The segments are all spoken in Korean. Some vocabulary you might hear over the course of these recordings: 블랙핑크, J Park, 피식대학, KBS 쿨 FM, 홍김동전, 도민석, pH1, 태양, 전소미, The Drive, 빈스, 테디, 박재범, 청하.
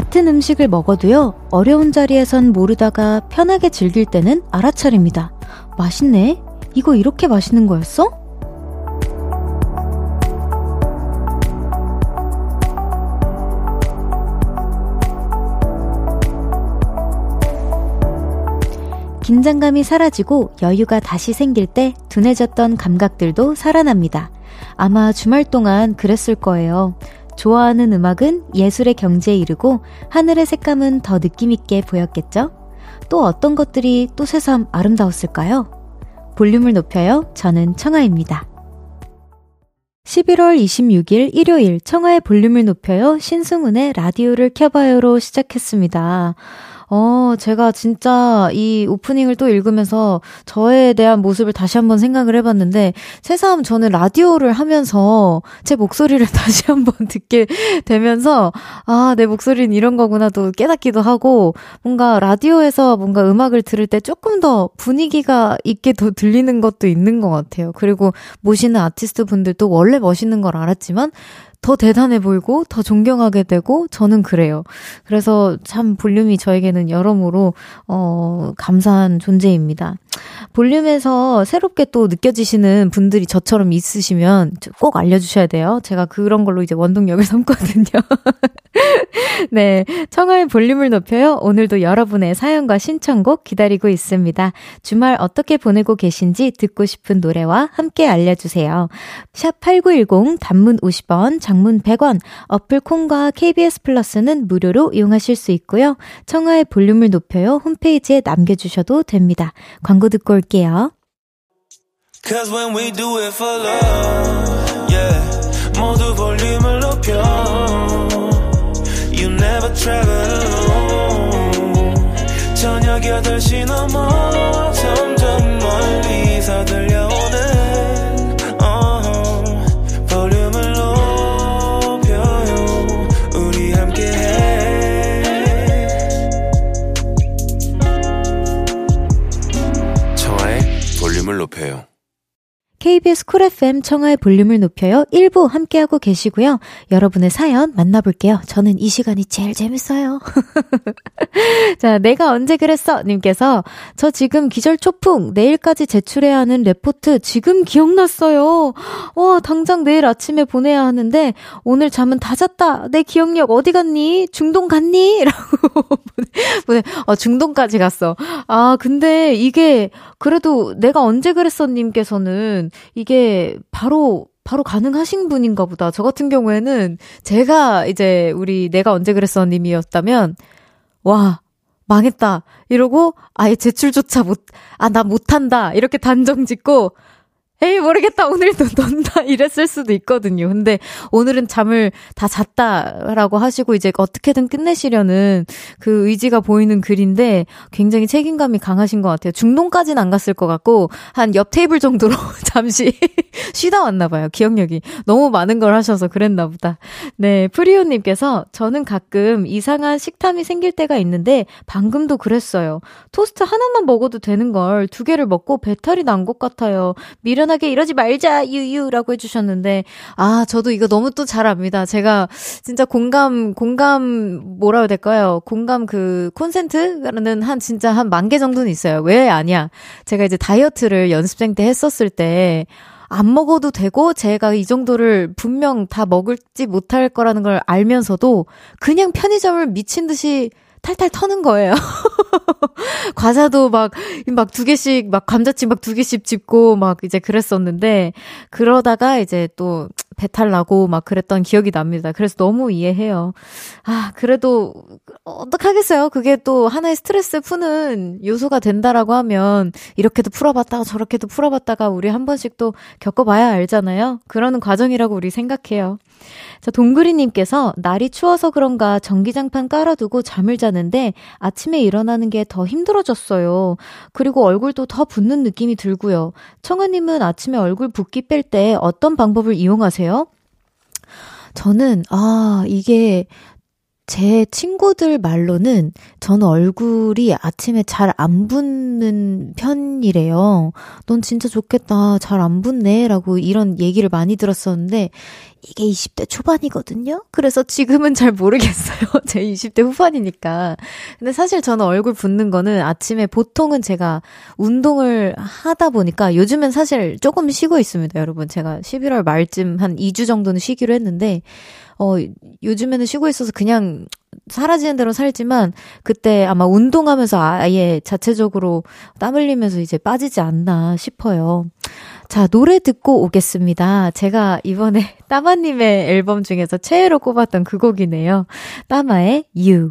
같은 음식을 먹어도요, 어려운 자리에선 모르다가 편하게 즐길 때는 알아차립니다. 맛있네? 이거 이렇게 맛있는 거였어? 긴장감이 사라지고 여유가 다시 생길 때 둔해졌던 감각들도 살아납니다. 아마 주말 동안 그랬을 거예요. 좋아하는 음악은 예술의 경지에 이르고 하늘의 색감은 더 느낌있게 보였겠죠? 또 어떤 것들이 또 새삼 아름다웠을까요? 볼륨을 높여요. 저는 청하입니다. 11월 26일 일요일 청하의 볼륨을 높여요. 신승훈의 라디오를 켜봐요로 시작했습니다. 제가 진짜 이 오프닝을 또 읽으면서 저에 대한 모습을 다시 한번 생각을 해봤는데, 새삼 저는 라디오를 하면서 제 목소리를 다시 한번 듣게 되면서, 아, 내 목소리는 이런 거구나 또 깨닫기도 하고, 뭔가 라디오에서 뭔가 음악을 들을 때 조금 더 분위기가 있게 더 들리는 것도 있는 것 같아요. 그리고 모시는 아티스트 분들도 원래 멋있는 걸 알았지만 더 대단해 보이고 더 존경하게 되고, 저는 그래요. 그래서 참 볼륨이 저에게는 여러모로 감사한 존재입니다. 볼륨에서 새롭게 또 느껴지시는 분들이 저처럼 있으시면 꼭 알려주셔야 돼요. 제가 그런 걸로 이제 원동력을 삼거든요. 네, 청하의 볼륨을 높여요. 오늘도 여러분의 사연과 신청곡 기다리고 있습니다. 주말 어떻게 보내고 계신지 듣고 싶은 노래와 함께 알려주세요. 샵 8910 단문 50원, 장문 100원, 어플 콩과 KBS 플러스는 무료로 이용하실 수 있고요. 청하의 볼륨을 높여요 홈페이지에 남겨주셔도 됩니다. 광고 듣고 올게요. Cause when we do it for love, yeah, 모두 볼륨을 높여. You never travel alone. 저녁 8시 넘어 점점 멀리서 들려오는 볼륨을 높여요. 우리 함께해. 높여요. KBS 쿨 FM 청하의 볼륨을 높여요. 1부 함께하고 계시고요. 여러분의 사연 만나볼게요. 저는 이 시간이 제일 재밌어요. 자, 내가 언제 그랬어? 님께서, 저 지금 기절초풍, 내일까지 제출해야 하는 레포트 지금 기억났어요. 와, 당장 내일 아침에 보내야 하는데 오늘 잠은 다 잤다. 내 기억력 어디 갔니? 중동 갔니? 라고 중동까지 갔어. 아, 근데 이게 그래도 내가 언제 그랬어? 님께서는 이게 바로 가능하신 분인가 보다. 저 같은 경우에는 제가 이제 우리 내가 언제 그랬어 님이었다면, 와, 망했다 이러고 아예 제출조차 나 못한다 이렇게 단정 짓고, 에이 모르겠다 오늘도 논다 이랬을 수도 있거든요. 근데 오늘은 잠을 다 잤다라고 하시고 이제 어떻게든 끝내시려는 그 의지가 보이는 글인데 굉장히 책임감이 강하신 것 같아요. 중동까지는 안 갔을 것 같고 한 옆 테이블 정도로 잠시 쉬다 왔나 봐요. 기억력이 너무 많은 걸 하셔서 그랬나 보다. 네, 프리오님께서, 저는 가끔 이상한 식탐이 생길 때가 있는데 방금도 그랬어요. 토스트 하나만 먹어도 되는 걸 2개를 먹고 배탈이 난 것 같아요. 미련 이러지 말자 유유라고 해주셨는데, 아, 저도 이거 너무 또 잘 압니다. 제가 진짜 공감 뭐라 해야 될까요? 공감 그 콘센트라는 한 10,000개 정도는 있어요. 왜 아냐? 제가 이제 다이어트를 연습생 때 했었을 때 안 먹어도 되고 제가 이 정도를 분명 다 먹을지 못할 거라는 걸 알면서도 그냥 편의점을 미친 듯이 탈탈 터는 거예요. 과자도 막 2개씩, 막 감자칩 막 2개씩 집고 막 이제 그랬었는데, 그러다가 이제 또 배탈 나고 막 그랬던 기억이 납니다. 그래서 너무 이해해요. 아, 그래도 어떡하겠어요. 그게 또 하나의 스트레스 푸는 요소가 된다라고 하면 이렇게도 풀어봤다가 저렇게도 풀어봤다가 우리 한 번씩 또 겪어봐야 알잖아요. 그러는 과정이라고 우리 생각해요. 자, 동그리님께서, 날이 추워서 그런가 전기장판 깔아두고 잠을 자는데 아침에 일어나는 게 더 힘들어졌어요. 그리고 얼굴도 더 붓는 느낌이 들고요. 청아님은 아침에 얼굴 붓기 뺄 때 어떤 방법을 이용하세요? 저는, 이게 제 친구들 말로는 저는 얼굴이 아침에 잘 안 붓는 편이래요. 넌 진짜 좋겠다. 잘 안 붓네. 라고 이런 얘기를 많이 들었었는데 이게 20대 초반이거든요. 그래서 지금은 잘 모르겠어요. 제 20대 후반이니까. 근데 사실 저는 얼굴 붓는 거는 아침에 보통은 제가 운동을 하다 보니까 요즘엔 사실 조금 쉬고 있습니다. 여러분 제가 11월 말쯤 한 2주 정도는 쉬기로 했는데 요즘에는 쉬고 있어서 그냥 사라지는 대로 살지만 그때 아마 운동하면서 아예 자체적으로 땀 흘리면서 이제 빠지지 않나 싶어요. 자, 노래 듣고 오겠습니다. 제가 이번에 따마님의 앨범 중에서 최애로 꼽았던 그 곡이네요. 따마의 You.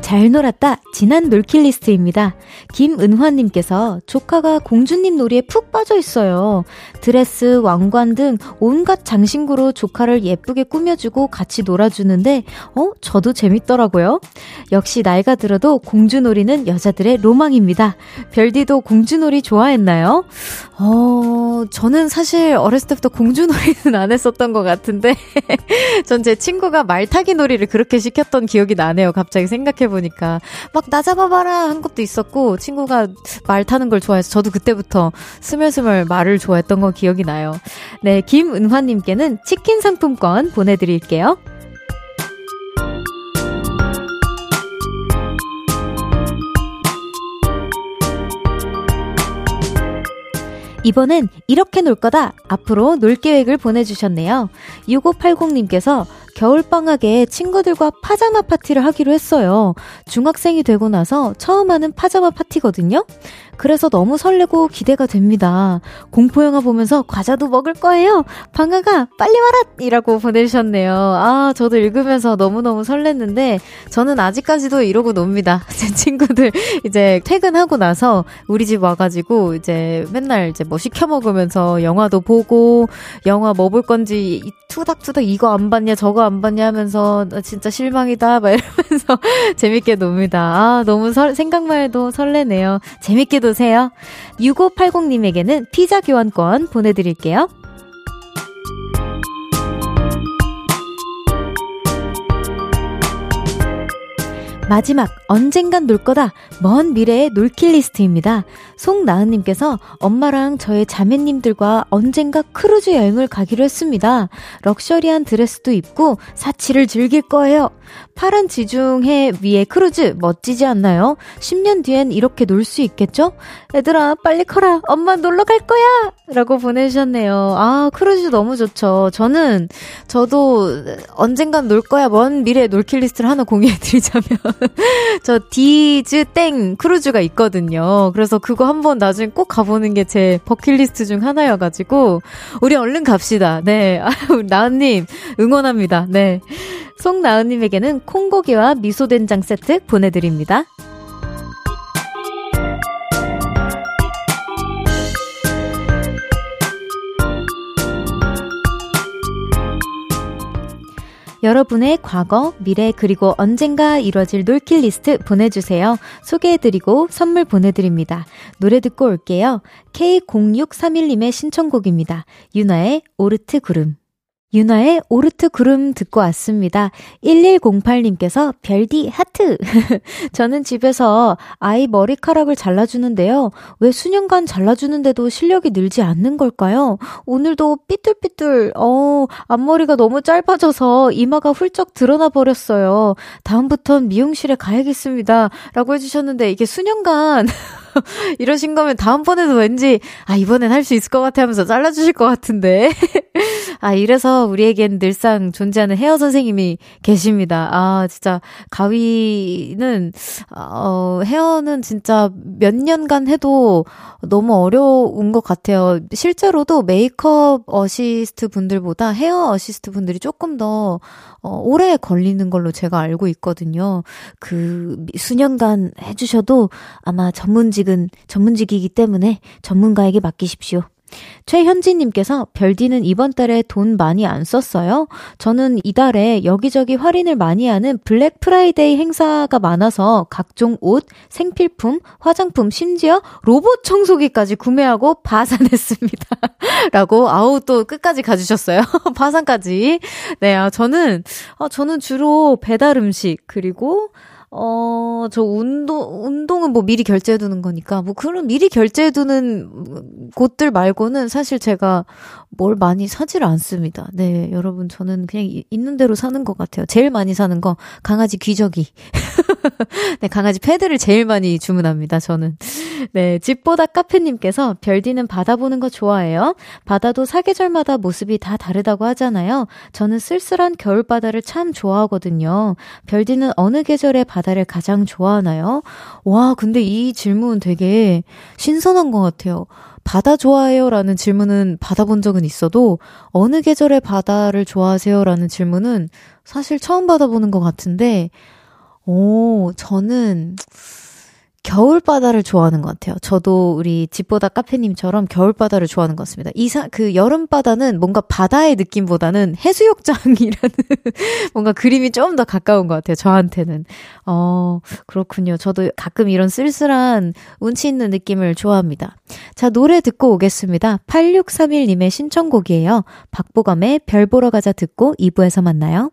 잘 놀았다 지난 놀킬 리스트입니다. 김은화님께서 조카가 공주님 놀이에 푹 빠져 있어요. 드레스, 왕관 등 온갖 장신구로 조카를 예쁘게 꾸며주고 같이 놀아주는데 저도 재밌더라고요. 역시 나이가 들어도 공주놀이는 여자들의 로망입니다. 별디도 공주놀이 좋아했나요? 저는 사실 어렸을 때부터 공주놀이는 안 했었던 것 같은데 전 제 친구가 말타기 놀이를 그렇게 시켰던 기억이 나네요. 갑자기 생각해보니까 막 나 잡아봐라 한 것도 있었고 친구가 말 타는 걸 좋아해서 저도 그때부터 스멀스멀 말을 좋아했던 거 기억이 나요. 네, 김은화님께는 치킨 상품권 보내드릴게요. 이번엔 이렇게 놀 거다. 앞으로 놀 계획을 보내주셨네요. 6580님께서 겨울방학에 친구들과 파자마 파티를 하기로 했어요. 중학생이 되고 나서 처음 하는 파자마 파티거든요. 그래서 너무 설레고 기대가 됩니다. 공포영화 보면서 과자도 먹을 거예요. 방학아 빨리 와라! 이라고 보내주셨네요. 아, 저도 읽으면서 너무너무 설렜는데 저는 아직까지도 이러고 놉니다. 제 친구들 이제 퇴근하고 나서 우리 집 와가지고 이제 맨날 이제 뭐 시켜 먹으면서 영화도 보고 영화 뭐 볼 건지 투닥투닥 이거 안 봤냐 저거 안 봤냐 하면서 나 진짜 실망이다 막 이러면서 재밌게 놉니다. 아, 너무 생각만 해도 설레네요. 재밌게 노세요. 6580님에게는 피자 교환권 보내드릴게요. 마지막 언젠간 놀 거다 먼 미래의 놀킬 리스트입니다. 송나은님께서 엄마랑 저의 자매님들과 언젠가 크루즈 여행을 가기로 했습니다. 럭셔리한 드레스도 입고 사치를 즐길 거예요. 파란 지중해 위에 크루즈 멋지지 않나요? 10년 뒤엔 이렇게 놀 수 있겠죠? 얘들아 빨리 커라 엄마 놀러 갈 거야 라고 보내주셨네요. 아, 크루즈 너무 좋죠. 저도 언젠간 놀 거야 먼 미래의 놀킬 리스트를 하나 공유해드리자면 저 디즈 땡 크루즈가 있거든요. 그래서 그거 한번 나중에 꼭 가보는 게 제 버킷리스트 중 하나여가지고 우리 얼른 갑시다. 네, 나은님 응원합니다. 네, 송나은님에게는 콩고기와 미소된장 세트 보내드립니다. 여러분의 과거, 미래, 그리고 언젠가 이뤄질 놀킬 리스트 보내주세요. 소개해드리고 선물 보내드립니다. 노래 듣고 올게요. K0631님의 신청곡입니다. 유나의 오르트 구름. 유나의 오르트 구름 듣고 왔습니다. 1108님께서 별디 하트! 저는 집에서 아이 머리카락을 잘라주는데요. 왜 수년간 잘라주는데도 실력이 늘지 않는 걸까요? 오늘도 삐뚤삐뚤, 앞머리가 너무 짧아져서 이마가 훌쩍 드러나 버렸어요. 다음부턴 미용실에 가야겠습니다. 라고 해주셨는데 이게 수년간 이러신 거면 다음번에도 왠지 이번엔 할 수 있을 것 같아 하면서 잘라주실 것 같은데 아, 이래서 우리에겐 늘상 존재하는 헤어 선생님이 계십니다. 아, 진짜 가위는 헤어는 진짜 몇 년간 해도 너무 어려운 것 같아요. 실제로도 메이크업 어시스트 분들보다 헤어 어시스트 분들이 조금 더 오래 걸리는 걸로 제가 알고 있거든요. 그 수년간 해주셔도 아마 전문직이기 때문에 전문가에게 맡기십시오. 최현지님께서 별디는 이번 달에 돈 많이 안 썼어요? 저는 이달에 여기저기 할인을 많이 하는 블랙 프라이데이 행사가 많아서 각종 옷, 생필품, 화장품, 심지어 로봇 청소기까지 구매하고 파산했습니다. 라고 아우 또 끝까지 가주셨어요. 파산까지. 네, 저는 주로 배달 음식 그리고 저 운동은 뭐 미리 결제해두는 거니까, 뭐 그런 미리 결제해두는 곳들 말고는 사실 제가 뭘 많이 사질 않습니다. 네, 여러분, 저는 그냥 있는 대로 사는 것 같아요. 제일 많이 사는 거, 강아지 귀저귀. 네, 강아지 패드를 제일 많이 주문합니다, 저는. 네, 집보다 카페님께서 별디는 바다 보는 거 좋아해요? 바다도 사계절마다 모습이 다 다르다고 하잖아요. 저는 쓸쓸한 겨울바다를 참 좋아하거든요. 별디는 어느 계절에 바다를 가장 좋아하나요? 와, 근데 이 질문 되게 신선한 것 같아요. 바다 좋아해요? 라는 질문은 받아본 적은 있어도 어느 계절에 바다를 좋아하세요? 라는 질문은 사실 처음 받아보는 것 같은데, 오, 저는 겨울바다를 좋아하는 것 같아요. 저도 우리 집보다 카페님처럼 겨울바다를 좋아하는 것 같습니다. 그 여름바다는 뭔가 바다의 느낌보다는 해수욕장이라는 뭔가 그림이 좀 더 가까운 것 같아요, 저한테는. 그렇군요. 저도 가끔 이런 쓸쓸한 운치 있는 느낌을 좋아합니다. 자, 노래 듣고 오겠습니다. 8631님의 신청곡이에요. 박보검의 별 보러 가자 듣고 2부에서 만나요.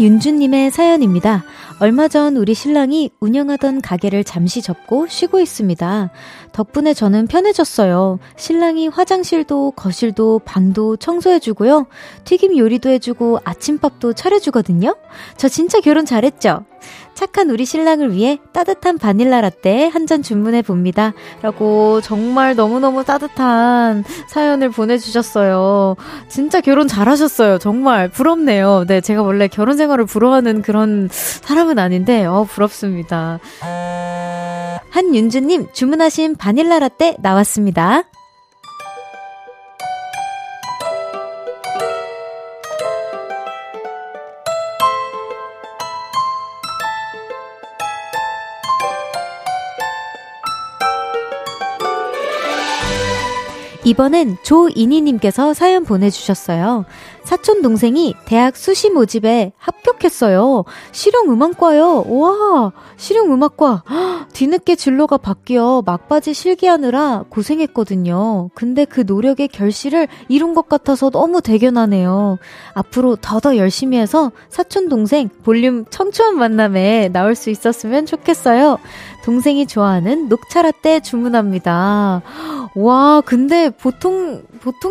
윤주님의 사연입니다. 얼마 전 우리 신랑이 운영하던 가게를 잠시 접고 쉬고 있습니다. 덕분에 저는 편해졌어요. 신랑이 화장실도 거실도 방도 청소해주고요. 튀김 요리도 해주고 아침밥도 차려주거든요. 저 진짜 결혼 잘했죠? 착한 우리 신랑을 위해 따뜻한 바닐라 라떼 한 잔 주문해 봅니다. 라고 정말 너무너무 따뜻한 사연을 보내주셨어요. 진짜 결혼 잘하셨어요. 정말 부럽네요. 네, 제가 원래 결혼 생활을 부러워하는 그런 사람은 아닌데 부럽습니다. 한윤주님, 주문하신 바닐라 라떼 나왔습니다. 이번엔 조이니님께서 사연 보내주셨어요. 사촌동생이 대학 수시 모집에 합격했어요. 실용음악과요. 와, 실용음악과. 뒤늦게 진로가 바뀌어 막바지 실기하느라 고생했거든요. 근데 그 노력의 결실을 이룬 것 같아서 너무 대견하네요. 앞으로 더더 열심히 해서 사촌동생 볼륨 청춘 만남에 나올 수 있었으면 좋겠어요. 동생이 좋아하는 녹차라떼 주문합니다. 와, 근데 보통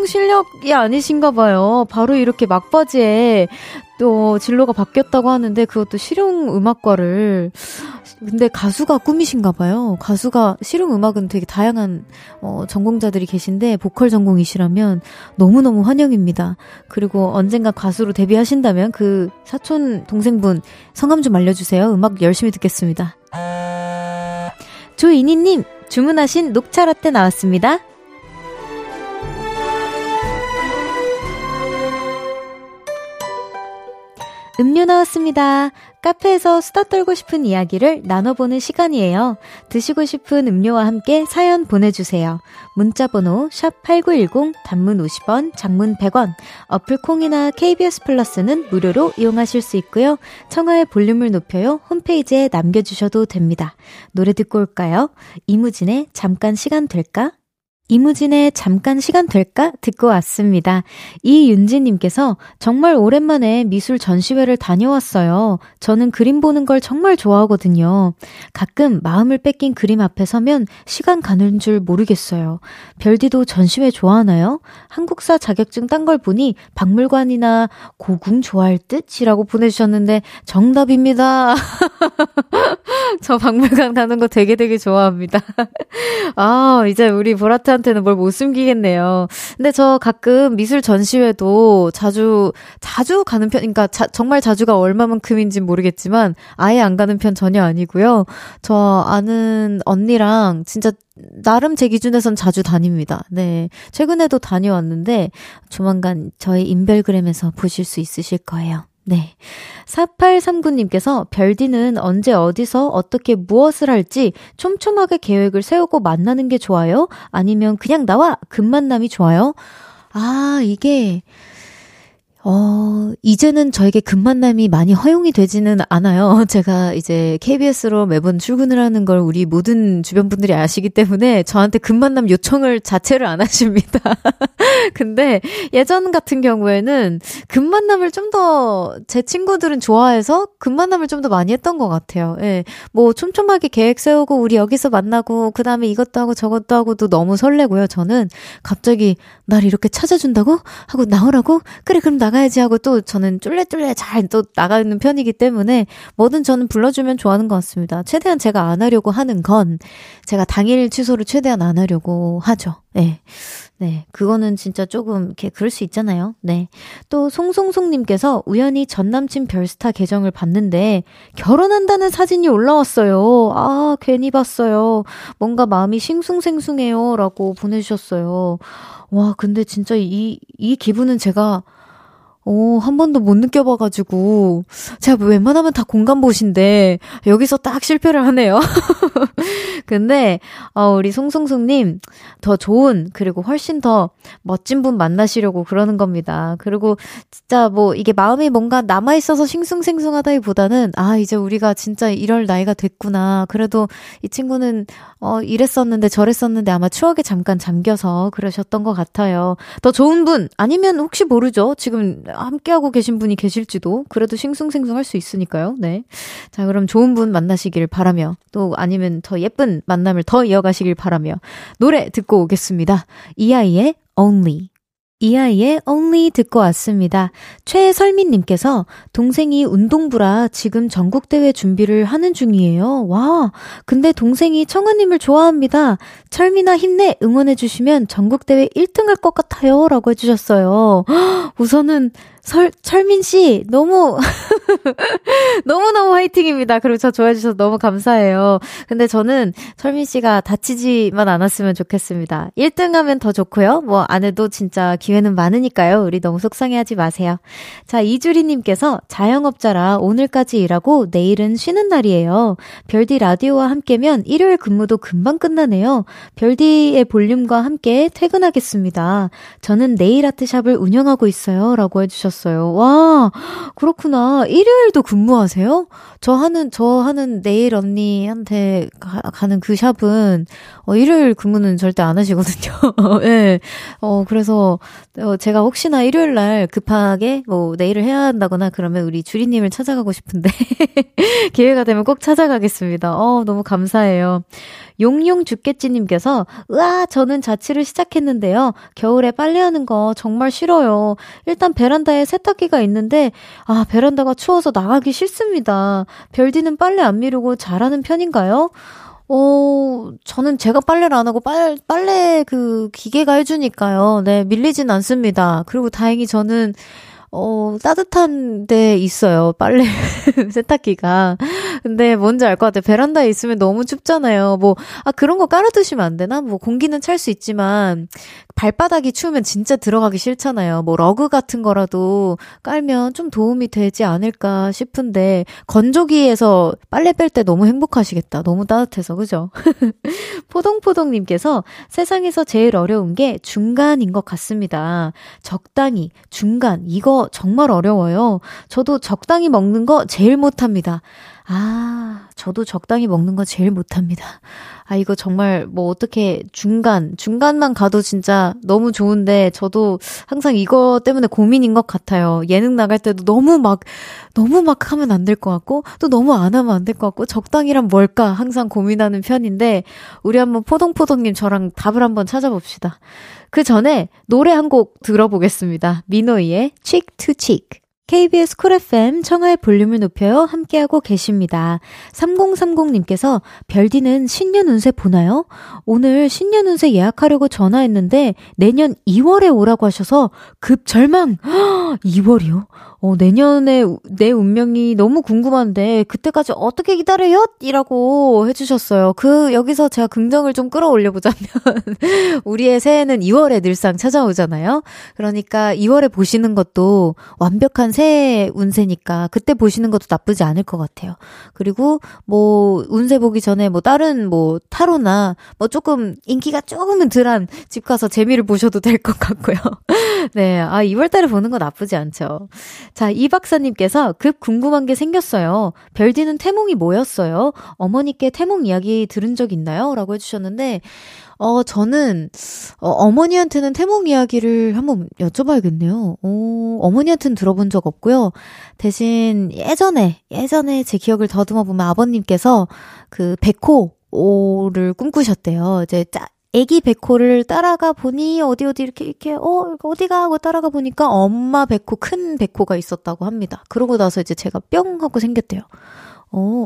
실력이 아니신가 봐요. 바로 이렇게 막바지에 또 진로가 바뀌었다고 하는데 그것도 실용음악과를 근데 가수가 꿈이신가 봐요. 가수가 실용음악은 되게 다양한 전공자들이 계신데 보컬 전공이시라면 너무너무 환영입니다. 그리고 언젠가 가수로 데뷔하신다면 그 사촌 동생분 성함 좀 알려주세요. 음악 열심히 듣겠습니다. 조이니님 주문하신 녹차라떼 나왔습니다. 음료 나왔습니다. 카페에서 수다 떨고 싶은 이야기를 나눠보는 시간이에요. 드시고 싶은 음료와 함께 사연 보내주세요. 문자번호 샵8910 단문 50원, 장문 100원. 어플 콩이나 KBS 플러스는 무료로 이용하실 수 있고요. 청하의 볼륨을 높여요. 홈페이지에 남겨주셔도 됩니다. 노래 듣고 올까요? 이무진의 잠깐 시간 될까? 이무진의 잠깐 시간 될까? 듣고 왔습니다. 이윤지님께서 정말 오랜만에 미술 전시회를 다녀왔어요. 저는 그림 보는 걸 정말 좋아하거든요. 가끔 마음을 뺏긴 그림 앞에 서면 시간 가는 줄 모르겠어요. 별디도 전시회 좋아하나요? 한국사 자격증 딴 걸 보니 박물관이나 고궁 좋아할 듯이라고 보내주셨는데 정답입니다. 저 박물관 가는 거 되게 좋아합니다. 아, 이제 우리 보라트 한테는 뭘 못 숨기겠네요. 근데 저 가끔 미술 전시회도 자주 가는 편, 그러니까 정말 자주가 얼마만큼인지는 모르겠지만 아예 안 가는 편 전혀 아니고요. 저 아는 언니랑 진짜 나름 제 기준에선 자주 다닙니다. 네, 최근에도 다녀왔는데 조만간 저희 인별그램에서 보실 수 있으실 거예요. 네, 4839님께서 별디는 언제 어디서 어떻게 무엇을 할지 촘촘하게 계획을 세우고 만나는 게 좋아요? 아니면 그냥 나와 급만남이 좋아요? 아, 이게 이제는 저에게 급만남이 많이 허용이 되지는 않아요. 제가 이제 KBS로 매번 출근을 하는 걸 우리 모든 주변 분들이 아시기 때문에 저한테 급만남 요청을 자체를 안 하십니다. 근데 예전 같은 경우에는 급만남을 좀 더 제 친구들은 좋아해서 급만남을 좀 더 많이 했던 것 같아요. 예. 뭐 촘촘하게 계획 세우고 우리 여기서 만나고 그 다음에 이것도 하고 저것도 하고도 너무 설레고요. 저는 갑자기 날 이렇게 찾아준다고? 하고 나오라고? 그래 그럼 나 나가야지 하고 또 저는 쫄래쫄래 잘 또 나가는 편이기 때문에 뭐든 저는 불러주면 좋아하는 것 같습니다. 최대한 제가 안 하려고 하는 건 제가 당일 취소를 최대한 안 하려고 하죠. 네. 네. 그거는 진짜 조금 이렇게 그럴 수 있잖아요. 네. 또 송송송님께서 우연히 전남친 별스타 계정을 봤는데 결혼한다는 사진이 올라왔어요. 아, 괜히 봤어요. 뭔가 마음이 싱숭생숭해요. 라고 보내주셨어요. 와, 근데 진짜 이 기분은 제가 한 번도 못 느껴봐가지고 제가 웬만하면 다 공감보신데 여기서 딱 실패를 하네요. 근데 우리 송송송님 더 좋은 그리고 훨씬 더 멋진 분 만나시려고 그러는 겁니다. 그리고 진짜 뭐 이게 마음이 뭔가 남아있어서 싱숭생숭하다기보다는 아 이제 우리가 진짜 이럴 나이가 됐구나. 그래도 이 친구는 이랬었는데 저랬었는데 아마 추억에 잠깐 잠겨서 그러셨던 것 같아요. 더 좋은 분 아니면 혹시 모르죠. 지금 함께하고 계신 분이 계실지도 그래도 싱숭생숭할 수 있으니까요. 네, 자 그럼 좋은 분 만나시길 바라며 또 아니면 더 예쁜 만남을 더 이어가시길 바라며 노래 듣고 오겠습니다. 이아이의 Only. 이아이의 Only 듣고 왔습니다. 최설민님께서 동생이 운동부라 지금 전국대회 준비를 하는 중이에요. 와, 근데 동생이 청하님을 좋아합니다. 철민아 힘내 응원해주시면 전국대회 1등 할 것 같아요. 라고 해주셨어요. 헉, 우선은 철민씨 너무 너무너무 화이팅입니다. 그리고 저 좋아해주셔서 너무 감사해요. 근데 저는 철민씨가 다치지만 않았으면 좋겠습니다. 1등하면 더 좋고요. 뭐 안 해도 진짜 기회는 많으니까요. 우리 너무 속상해하지 마세요. 자, 이주리님께서 자영업자라 오늘까지 일하고 내일은 쉬는 날이에요. 별디 라디오와 함께면 일요일 근무도 금방 끝나네요. 별디의 볼륨과 함께 퇴근하겠습니다. 저는 네일 아트샵을 운영하고 있어요. 라고 해주셨어요. 와, 그렇구나. 일요일도 근무하세요? 저 하는 네일 언니한테 가는 그 샵은 일요일 근무는 절대 안 하시거든요. 네. 그래서 제가 혹시나 일요일 날 급하게 뭐 네일을 해야 한다거나 그러면 우리 주리님을 찾아가고 싶은데 기회가 되면 꼭 찾아가겠습니다. 너무 감사해요. 용용 죽겠지님께서 으아 저는 자취를 시작했는데요. 겨울에 빨래하는 거 정말 싫어요. 일단 베란다에 세탁기가 있는데 아 베란다가 추워서 나가기 싫습니다. 별디는 빨래 안 미루고 잘하는 편인가요? 저는 제가 빨래를 안 하고 빨래 그 기계가 해주니까요. 네, 밀리진 않습니다. 그리고 다행히 저는 따뜻한 데 있어요. 빨래 세탁기가. 근데 뭔지 알 것 같아요. 베란다에 있으면 너무 춥잖아요. 뭐 아 그런 거 깔아두시면 안 되나? 뭐 공기는 찰 수 있지만 발바닥이 추우면 진짜 들어가기 싫잖아요. 뭐 러그 같은 거라도 깔면 좀 도움이 되지 않을까 싶은데 건조기에서 빨래 뺄 때 너무 행복하시겠다. 너무 따뜻해서 그죠? 포동포동님께서 세상에서 제일 어려운 게 중간인 것 같습니다. 적당히 중간 이거 정말 어려워요. 저도 적당히 먹는 거 제일 못합니다. 아, 저도 적당히 먹는 거 제일 못합니다. 아, 이거 정말 뭐 어떻게 중간만 가도 진짜 너무 좋은데 저도 항상 이거 때문에 고민인 것 같아요. 예능 나갈 때도 너무 막 하면 안 될 것 같고 또 너무 안 하면 안 될 것 같고 적당이란 뭘까 항상 고민하는 편인데 우리 한번 포동포동님 저랑 답을 한번 찾아봅시다. 그 전에 노래 한 곡 들어보겠습니다. 미노이의 Cheek to Cheek. KBS 쿨 FM 청하의 볼륨을 높여요. 함께하고 계십니다. 3030님께서 별디는 신년 운세 보나요? 오늘 신년 운세 예약하려고 전화했는데 내년 2월에 오라고 하셔서 급 절망! 2월이요? 내년에 내 운명이 너무 궁금한데 그때까지 어떻게 기다려요? 이라고 해주셨어요. 여기서 제가 긍정을 좀 끌어올려보자면 우리의 새해는 2월에 늘상 찾아오잖아요. 그러니까 2월에 보시는 것도 완벽한 새해 운세니까 그때 보시는 것도 나쁘지 않을 것 같아요. 그리고 뭐 운세 보기 전에 뭐 다른 뭐 타로나 뭐 조금 인기가 조금은 덜한 집 가서 재미를 보셔도 될 것 같고요. 네, 아 2월달에 보는 거 나쁘지 않죠. 자, 이 박사님께서 급 궁금한 게 생겼어요. 별디는 태몽이 뭐였어요? 어머니께 태몽 이야기 들은 적 있나요? 라고 해주셨는데 저는 어머니한테는 태몽 이야기를 한번 여쭤봐야겠네요. 어머니한테는 들어본 적 없고요. 대신 예전에 제 기억을 더듬어 보면 아버님께서 그 백호를 꿈꾸셨대요. 이제 아기 백호를 따라가 보니 어디 이렇게 어디가 하고 따라가 보니까 엄마 백호 큰 백호가 있었다고 합니다. 그러고 나서 이제 제가 뿅 하고 생겼대요.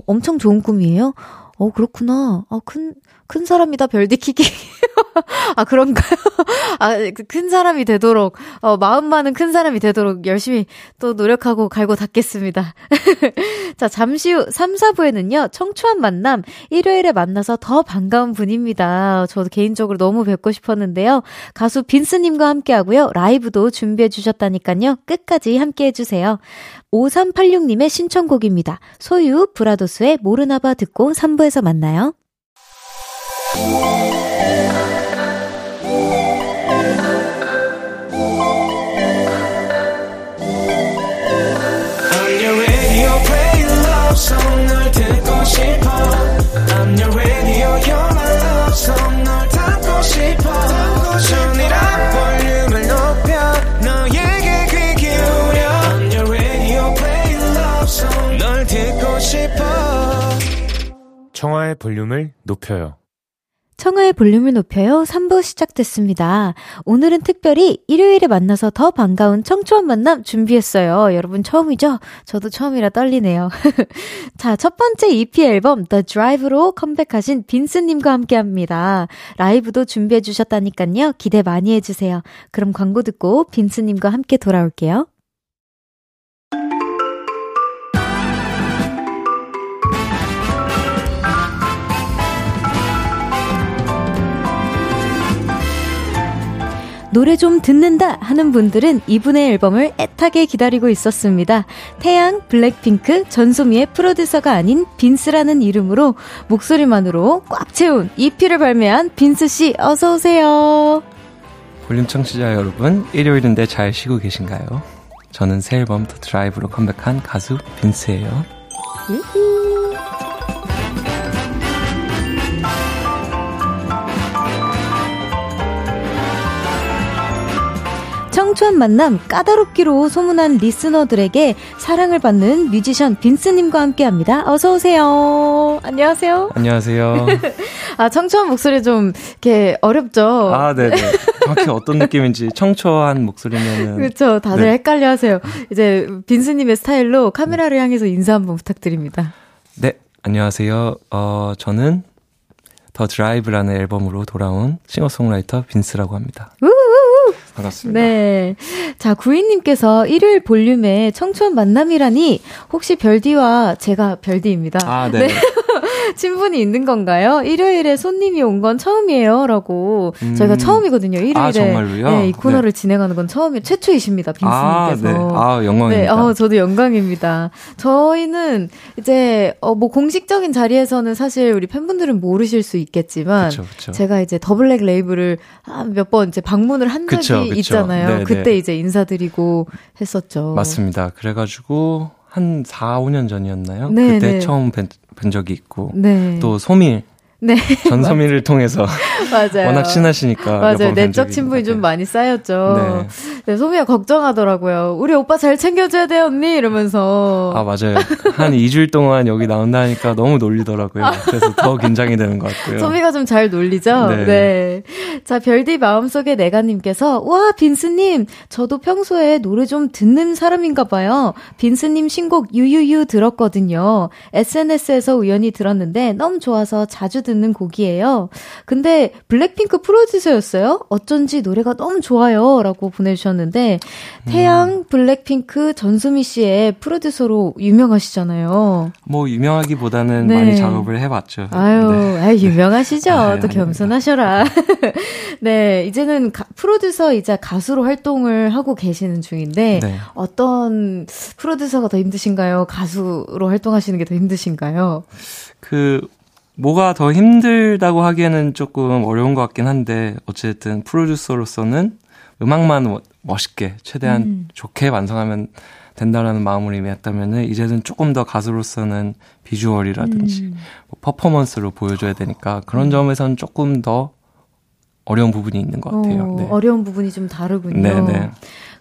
엄청 좋은 꿈이에요. 그렇구나. 아, 큰 사람이다 별디키기. 아, 그런가요? 아, 큰 사람이 되도록, 마음만은 큰 사람이 되도록 열심히 또 노력하고 갈고 닦겠습니다. 자, 잠시 후 3, 4부에는요, 청초한 만남, 일요일에 만나서 더 반가운 분입니다. 저도 개인적으로 너무 뵙고 싶었는데요. 가수 빈스님과 함께 하고요, 라이브도 준비해 주셨다니까요, 끝까지 함께 해주세요. 5386님의 신청곡입니다. 소유, 브라도스의 모르나봐 듣고 3부에서 만나요. I'm your radio, you're my love song. 널 담고 싶어. 전이라 볼륨을 높여. 너에게 귀 기울여. I'm your radio, play your love song. 널 듣고 싶어. 청하의 볼륨을 높여요. 청하의 볼륨을 높여요. 3부 시작됐습니다. 오늘은 특별히 일요일에 만나서 더 반가운 청초한 만남 준비했어요. 여러분 처음이죠? 저도 처음이라 떨리네요. 자, 첫 번째 EP 앨범 The Drive로 컴백하신 빈스님과 함께합니다. 라이브도 준비해 주셨다니까요. 기대 많이 해주세요. 그럼 광고 듣고 빈스님과 함께 돌아올게요. 노래 좀 듣는다 하는 분들은 이분의 앨범을 애타게 기다리고 있었습니다. 태양, 블랙핑크, 전소미의 프로듀서가 아닌 빈스라는 이름으로 목소리만으로 꽉 채운 EP를 발매한 빈스씨 어서오세요. 볼륨 청취자 여러분, 일요일인데 잘 쉬고 계신가요? 저는 새 앨범 더 드라이브로 컴백한 가수 빈스예요. 청초한 만남 까다롭기로 소문난 리스너들에게 사랑을 받는 뮤지션 빈스님과 함께합니다. 어서 오세요. 안녕하세요. 안녕하세요. 아, 청초한 목소리 좀 이렇게 어렵죠? 아, 네네. 정확히 어떤 느낌인지 청초한 목소리면은. 그렇죠. 다들 네. 헷갈려하세요. 이제 빈스님의 스타일로 카메라를 향해서 인사 한번 부탁드립니다. 네, 안녕하세요. 저는 The Drive라는 앨범으로 돌아온 싱어송라이터 빈스라고 합니다. 반갑습니다. 네. 자, 구인님께서 일요일 볼륨에 청춘 만남이라니 혹시 별디와 제가 별디입니다. 아, 네. 네. 친분이 있는 건가요? 일요일에 손님이 온 건 처음이에요. 라고. 저희가 처음이거든요. 일요일에. 아, 정말로요? 네, 이 코너를 네. 진행하는 건 처음이에요. 최초이십니다. 빈스님께서. 아, 네. 아, 영광입니다. 네, 저도 영광입니다. 저희는 이제, 뭐 공식적인 자리에서는 사실 우리 팬분들은 모르실 수 있겠지만. 그쵸, 그쵸. 제가 이제 더블랙 레이블을 몇 번 이제 방문을 한 적이 그쵸, 그쵸. 있잖아요. 네, 그때 네. 이제 인사드리고 했었죠. 맞습니다. 그래가지고 한 4, 5년 전이었나요? 네, 그때 네. 처음 뵌 적이 있고 네. 또 소밀 네. 전소밀을 통해서 맞아요. 워낙 친하시니까 맞아요. 내적 친분이 좀 많이 쌓였죠. 네. 네, 소미가 걱정하더라고요. 우리 오빠 잘 챙겨줘야 돼 언니 이러면서. 아 맞아요. 한 2주일 동안 여기 나온다 하니까 너무 놀리더라고요. 그래서 더 긴장이 되는 것 같고요. 소미가 좀 잘 놀리죠? 네. 네. 자, 별디 마음속에 내가님께서 와 빈스님 저도 평소에 노래 좀 듣는 사람인가 봐요. 빈스님 신곡 유유유 들었거든요. SNS에서 우연히 들었는데 너무 좋아서 자주 듣는 곡이에요. 근데 블랙핑크 프로듀서였어요? 어쩐지 노래가 너무 좋아요. 라고 보내주셨는데 태양, 블랙핑크, 전수미 씨의 프로듀서로 유명하시잖아요. 뭐 유명하기보다는 네. 많이 작업을 해봤죠. 아유, 네. 아유 유명하시죠. 아, 또 겸손하셔라. 네, 이제는 프로듀서이자 가수로 활동을 하고 계시는 중인데 네. 어떤 프로듀서가 더 힘드신가요? 가수로 활동하시는 게 더 힘드신가요? 뭐가 더 힘들다고 하기에는 조금 어려운 것 같긴 한데 어쨌든 프로듀서로서는 음악만 멋있게 최대한 좋게 완성하면 된다라는 마음을 이미 했다면은 이제는 조금 더 가수로서는 비주얼이라든지 뭐 퍼포먼스로 보여줘야 되니까 그런 점에서는 조금 더 어려운 부분이 있는 것 같아요. 네. 어려운 부분이 좀 다르군요. 네네.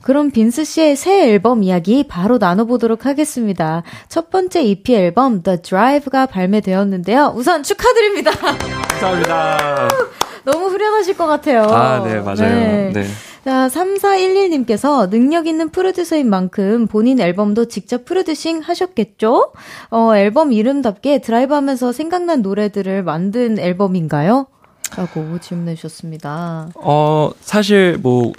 그럼 빈스 씨의 새 앨범 이야기 바로 나눠보도록 하겠습니다. 첫 번째 EP 앨범 The Drive가 발매되었는데요. 우선 축하드립니다. 감사합니다. 너무 후련하실 것 같아요. 아, 네, 맞아요. 네. 네. 자, 3411님께서 능력 있는 프로듀서인 만큼 본인 앨범도 직접 프로듀싱 하셨겠죠? 앨범 이름답게 드라이브 하면서 생각난 노래들을 만든 앨범인가요? 라고 질문해 주셨습니다. 사실 뭐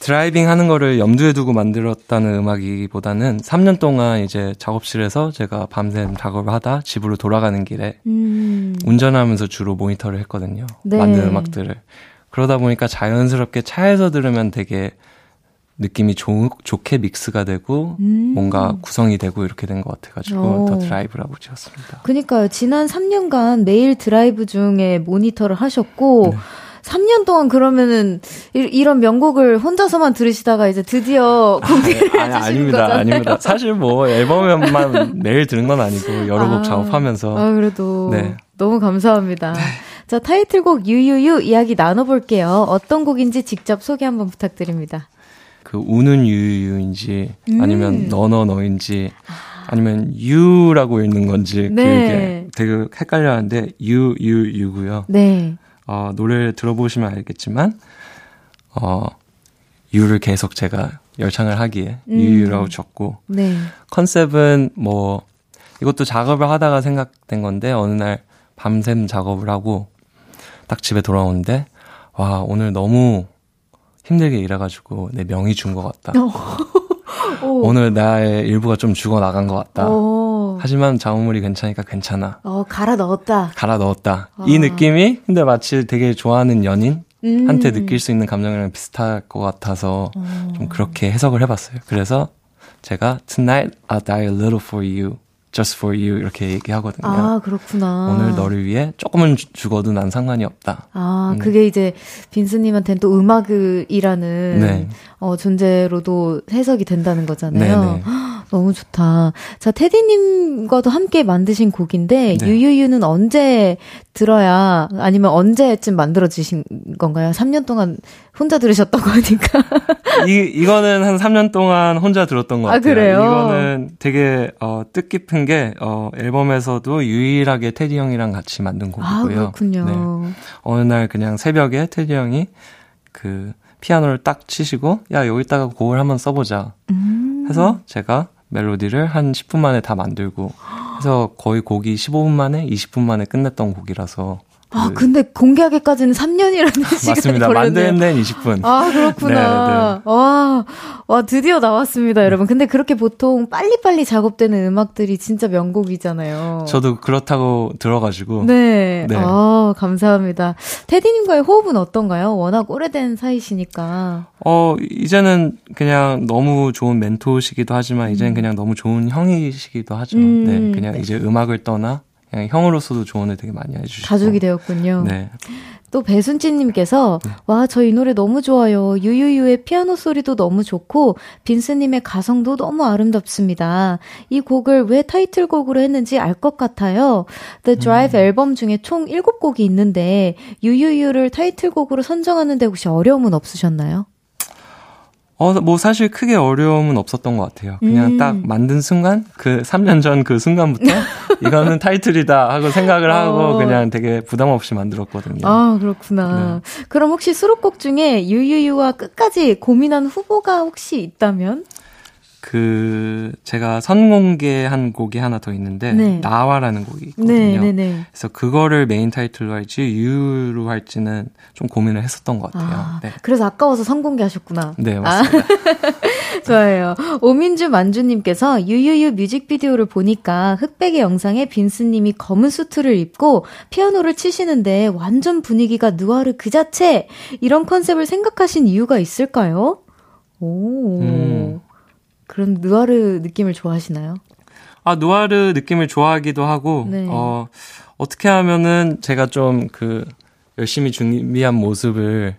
드라이빙 하는 거를 염두에 두고 만들었다는 음악이기보다는 3년 동안 이제 작업실에서 제가 밤샘 작업을 하다 집으로 돌아가는 길에 운전하면서 주로 모니터를 했거든요. 네. 만든 음악들을. 그러다 보니까 자연스럽게 차에서 들으면 되게 느낌이 좋게 믹스가 되고 뭔가 구성이 되고 이렇게 된 것 같아가지고 더 드라이브라고 지었습니다. 그러니까요. 지난 3년간 매일 드라이브 중에 모니터를 하셨고 네. 3년 동안 그러면은 이런 명곡을 혼자서만 들으시다가 이제 드디어 공개를 해주시는 거잖아요. 아닙니다. 사실 뭐 앨범만 매일 듣는 건 아니고 여러 곡 작업하면서. 아, 그래도 네. 너무 감사합니다. 네. 자, 타이틀곡 유유유 이야기 나눠볼게요. 어떤 곡인지 직접 소개 한번 부탁드립니다. 그 우는 유유유인지 아니면 너너너인지 아니면 유라고 읽는 건지 네. 되게 헷갈려하는데 유유유고요. 네. 노래를 들어보시면 알겠지만 유를 계속 제가 열창을 하기에 유유라고 적고 네. 컨셉은 뭐 이것도 작업을 하다가 생각된 건데 어느 날 밤샘 작업을 하고 딱 집에 돌아오는데 와 오늘 너무 힘들게 일해가지고 내 명이 준 것 같다. 오늘 나의 일부가 좀 죽어나간 것 같다. 하지만 자원물이 괜찮으니까 괜찮아. 갈아 넣었다. 아. 이 느낌이 근데 마치 되게 좋아하는 연인한테 느낄 수 있는 감정이랑 비슷할 것 같아서 좀 그렇게 해석을 해봤어요. 그래서 제가 Tonight I'll die a little for you. Just for you 이렇게 얘기하거든요. 아 그렇구나. 오늘 너를 위해 조금은 죽어도 난 상관이 없다. 아 그게 이제 빈스님한테는 또 음악이라는 네. 존재로도 해석이 된다는 거잖아요. 네네. 너무 좋다. 자, 테디님과도 함께 만드신 곡인데, 네. 유유유는 언제 들어야, 아니면 언제쯤 만들어지신 건가요? 3년 동안 혼자 들으셨다고 하니까. 이거는 한 3년 동안 혼자 들었던 것 같아요. 아, 그래요? 이거는 되게, 뜻깊은 게, 앨범에서도 유일하게 테디 형이랑 같이 만든 곡이고요. 아, 그렇군요. 네. 어느 날 그냥 새벽에 테디 형이 피아노를 딱 치시고, 야, 여기다가 곡을 한번 써보자. 해서 제가 멜로디를 한 10분 만에 다 만들고 해서 거의 곡이 15분 만에 20분 만에 끝냈던 곡이라서. 아, 근데 공개하기까지는 3년이라는 시간이 맞습니다. 걸렸네요. 만든 데는 20분. 아, 그렇구나. 네. 와, 드디어 나왔습니다, 여러분. 근데 그렇게 보통 빨리빨리 작업되는 음악들이 진짜 명곡이잖아요. 저도 그렇다고 들어가지고. 네. 아, 감사합니다. 테디님과의 호흡은 어떤가요? 워낙 오래된 사이시니까. 이제는 그냥 너무 좋은 멘토시기도 하지만 이제는 그냥 너무 좋은 형이시기도 하죠. 네, 그냥 이제 음악을 떠나 형으로서도 조언을 되게 많이 해주시고 가족이 되었군요. 네. 또 배순진님께서 와, 저 이 노래 너무 좋아요. 유유유의 피아노 소리도 너무 좋고 빈스님의 가성도 너무 아름답습니다. 이 곡을 왜 타이틀곡으로 했는지 알 것 같아요. The Drive 앨범 중에 총 7곡이 있는데 유유유를 타이틀곡으로 선정하는데 혹시 어려움은 없으셨나요? 뭐 사실 크게 어려움은 없었던 것 같아요. 그냥 딱 만든 순간, 3년 전 그 순간부터 이거는 타이틀이다 하고 생각을 하고 그냥 되게 부담 없이 만들었거든요. 아, 그렇구나. 네. 그럼 혹시 수록곡 중에 유유유와 끝까지 고민한 후보가 혹시 있다면? 제가 선공개한 곡이 하나 더 있는데, 네. 나와라는 곡이 있거든요. 네. 그래서 그거를 메인 타이틀로 할지, 유유로 할지는 좀 고민을 했었던 것 같아요. 네. 그래서 아까워서 선공개하셨구나. 네, 맞습니다. 좋아요. 오민주 만주님께서 유유유 뮤직비디오를 보니까 흑백의 영상에 빈스님이 검은 수트를 입고 피아노를 치시는데 완전 분위기가 누아르 그 자체! 이런 컨셉을 생각하신 이유가 있을까요? 그런 누아르 느낌을 좋아하시나요? 아, 누아르 느낌을 좋아하기도 하고, 네. 어떻게 하면은 제가 좀 열심히 준비한 모습을,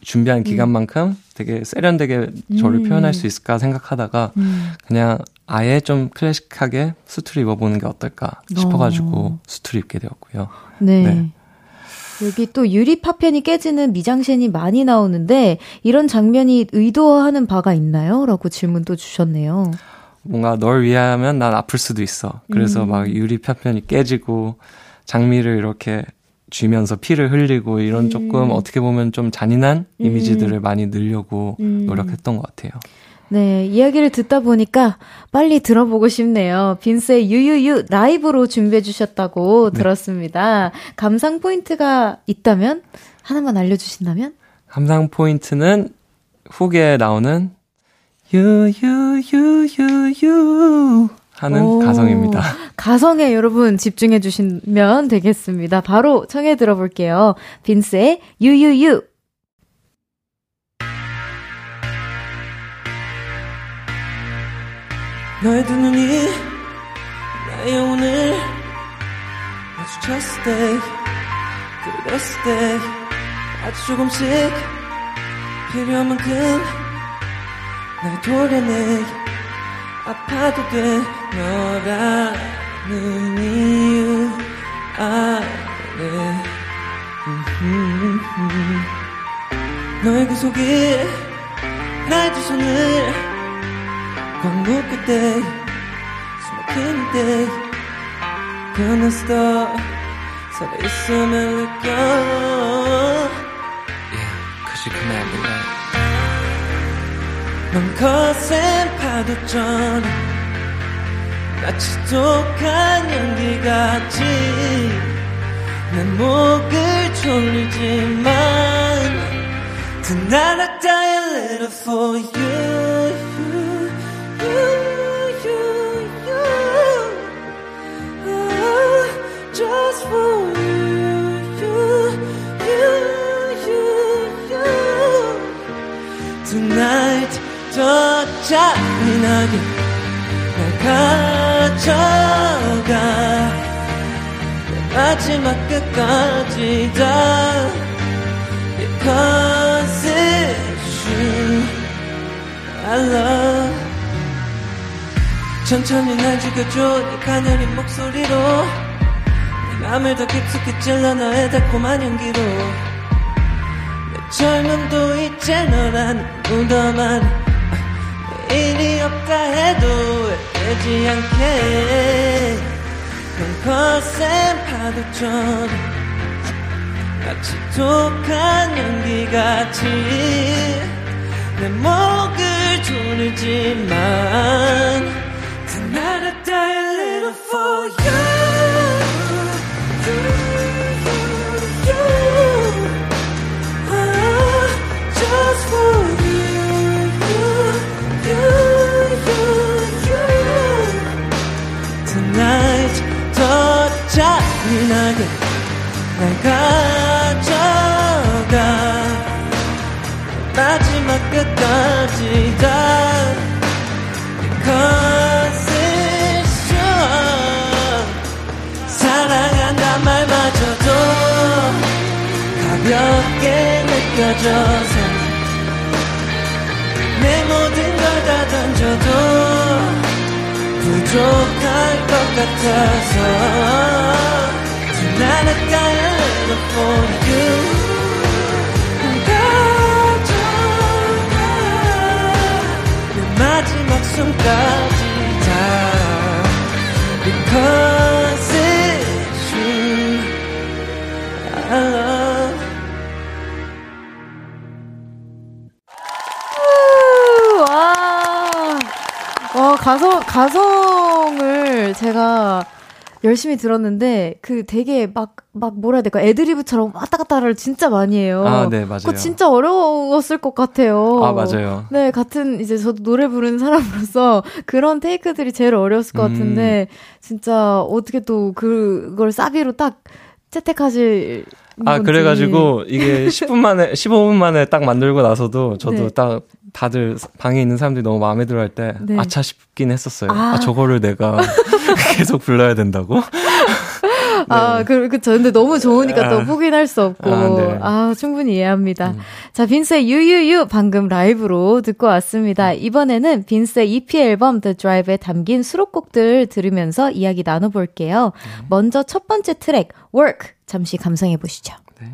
준비한 기간만큼 되게 세련되게 저를 표현할 수 있을까 생각하다가, 그냥 아예 좀 클래식하게 수트를 입어보는 게 어떨까 싶어가지고 수트를 입게 되었고요. 네. 여기 또 유리 파편이 깨지는 미장센이 많이 나오는데 이런 장면이 의도하는 바가 있나요? 라고 질문도 주셨네요. 뭔가 널 위하면 난 아플 수도 있어. 그래서 막 유리 파편이 깨지고 장미를 이렇게 쥐면서 피를 흘리고 이런 조금 어떻게 보면 좀 잔인한 이미지들을 많이 넣으려고 노력했던 것 같아요. 네, 이야기를 듣다 보니까 빨리 들어보고 싶네요. 빈스의 유유유 라이브로 준비해 주셨다고 들었습니다. 감상 포인트가 있다면? 하나만 알려주신다면? 감상 포인트는 후기에 나오는 유유유유유 하는 가성입니다. 가성에 여러분 집중해 주시면 되겠습니다. 바로 청해 들어볼게요. 빈스의 유유유. 너의 두 눈이 나의 오늘 마주쳤을 때 그랬을 때 아주 조금씩 필요한 만큼 날 도려내 아파도 돼 너라는 이유 아래 너의 그 속이 나의 두 손을 꽉 묶을 때 숨막히는 때 그는 스톱 살아있음을 느껴 Yeah, cause you command the light 넌 거센 파도처럼 마치 독한 연기같이 내 목을 졸리지만 Tonight I die a little for you Just for you, you, you, you, you. Tonight, 더 잔인하게 날 가져가 내 마지막 끝까지 다 Because it's you, I love 천천히 날 죽여줘 네 가녀린 목소리로 내 맘을 더 깊숙이 찔러 너의 달콤한 연기로 내 젊음도 이제 너란 무덤안 내일이 없다 해도 되지 않게 넌 거센 파도처럼 마치 독한 연기같이 내 목을 조르지만 I'm not a die little for you, oh, just for you. Tonight, 더 잔인하게 날 가져가 마지막 끝까지 다 Because it's true 사랑한단 말마저도 가볍게 느껴져서 내 모든 걸 다 던져도 부족할 것 같아서 Tonight I got a little for you 마지막 숨까지 다 Because it's true 와, 가성을 제가 열심히 들었는데 그 되게 막 뭐라 해야 될까 애드리브처럼 왔다 갔다를 진짜 많이 해요. 아, 네, 맞아요. 그거 진짜 어려웠을 것 같아요. 아, 맞아요. 네, 같은 이제 저도 노래 부르는 사람으로서 그런 테이크들이 제일 어려웠을 것 같은데 진짜 어떻게 또 그걸 사비로 딱 채택하실 아, 건지. 그래가지고 이게 10분 만에 15분 만에 딱 만들고 나서도 저도 네. 딱 다들 방에 있는 사람들이 너무 마음에 들어 할 때 네. 아차 싶긴 했었어요. 아 저거를 내가 계속 불러야 된다고? 네. 아, 그렇죠. 근데 너무 좋으니까 또 포기는 할 수 없고. 아, 네. 아, 충분히 이해합니다. 자, 빈스의 유유유 방금 라이브로 듣고 왔습니다. 이번에는 빈스의 EP 앨범 The Drive에 담긴 수록곡들 들으면서 이야기 나눠볼게요. 먼저 첫 번째 트랙 Work 잠시 감상해 보시죠. 네.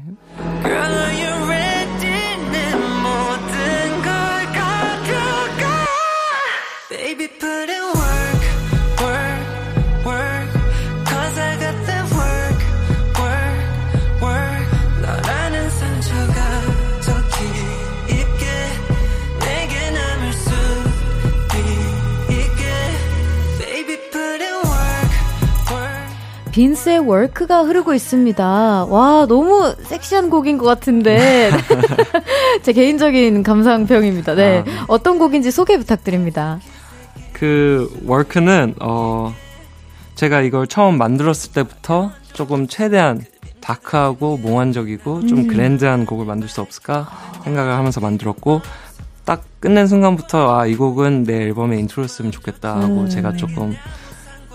빈스의 월크가 흐르고 있습니다. 와, 너무 섹시한 곡인 것 같은데 제 개인적인 감상평입니다. 네, 아, 어떤 곡인지 소개 부탁드립니다. 그 월크는 제가 이걸 처음 만들었을 때부터 조금 최대한 다크하고 몽환적이고 좀 그랜드한 곡을 만들 수 없을까 생각을 하면서 만들었고 딱 끝낸 순간부터 아, 이 곡은 내 앨범에 인트로였으면 좋겠다 하고 제가 조금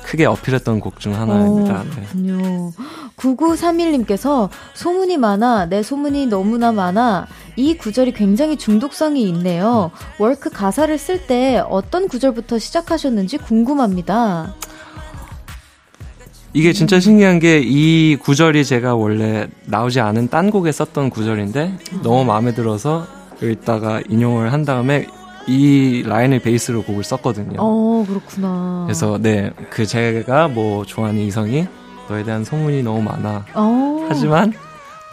크게 어필했던 곡 중 하나입니다. 그렇군요. 9931님께서 소문이 많아 내 소문이 너무나 많아 이 구절이 굉장히 중독성이 있네요. 월크 가사를 쓸 때 어떤 구절부터 시작하셨는지 궁금합니다. 이게 진짜 신기한 게 이 구절이 제가 원래 나오지 않은 딴 곡에 썼던 구절인데 너무 마음에 들어서 여기다가 인용을 한 다음에 이 라인을 베이스로 곡을 썼거든요. 그렇구나. 그래서 네, 그 제가 뭐 좋아하는 이성이 너에 대한 소문이 너무 많아. 하지만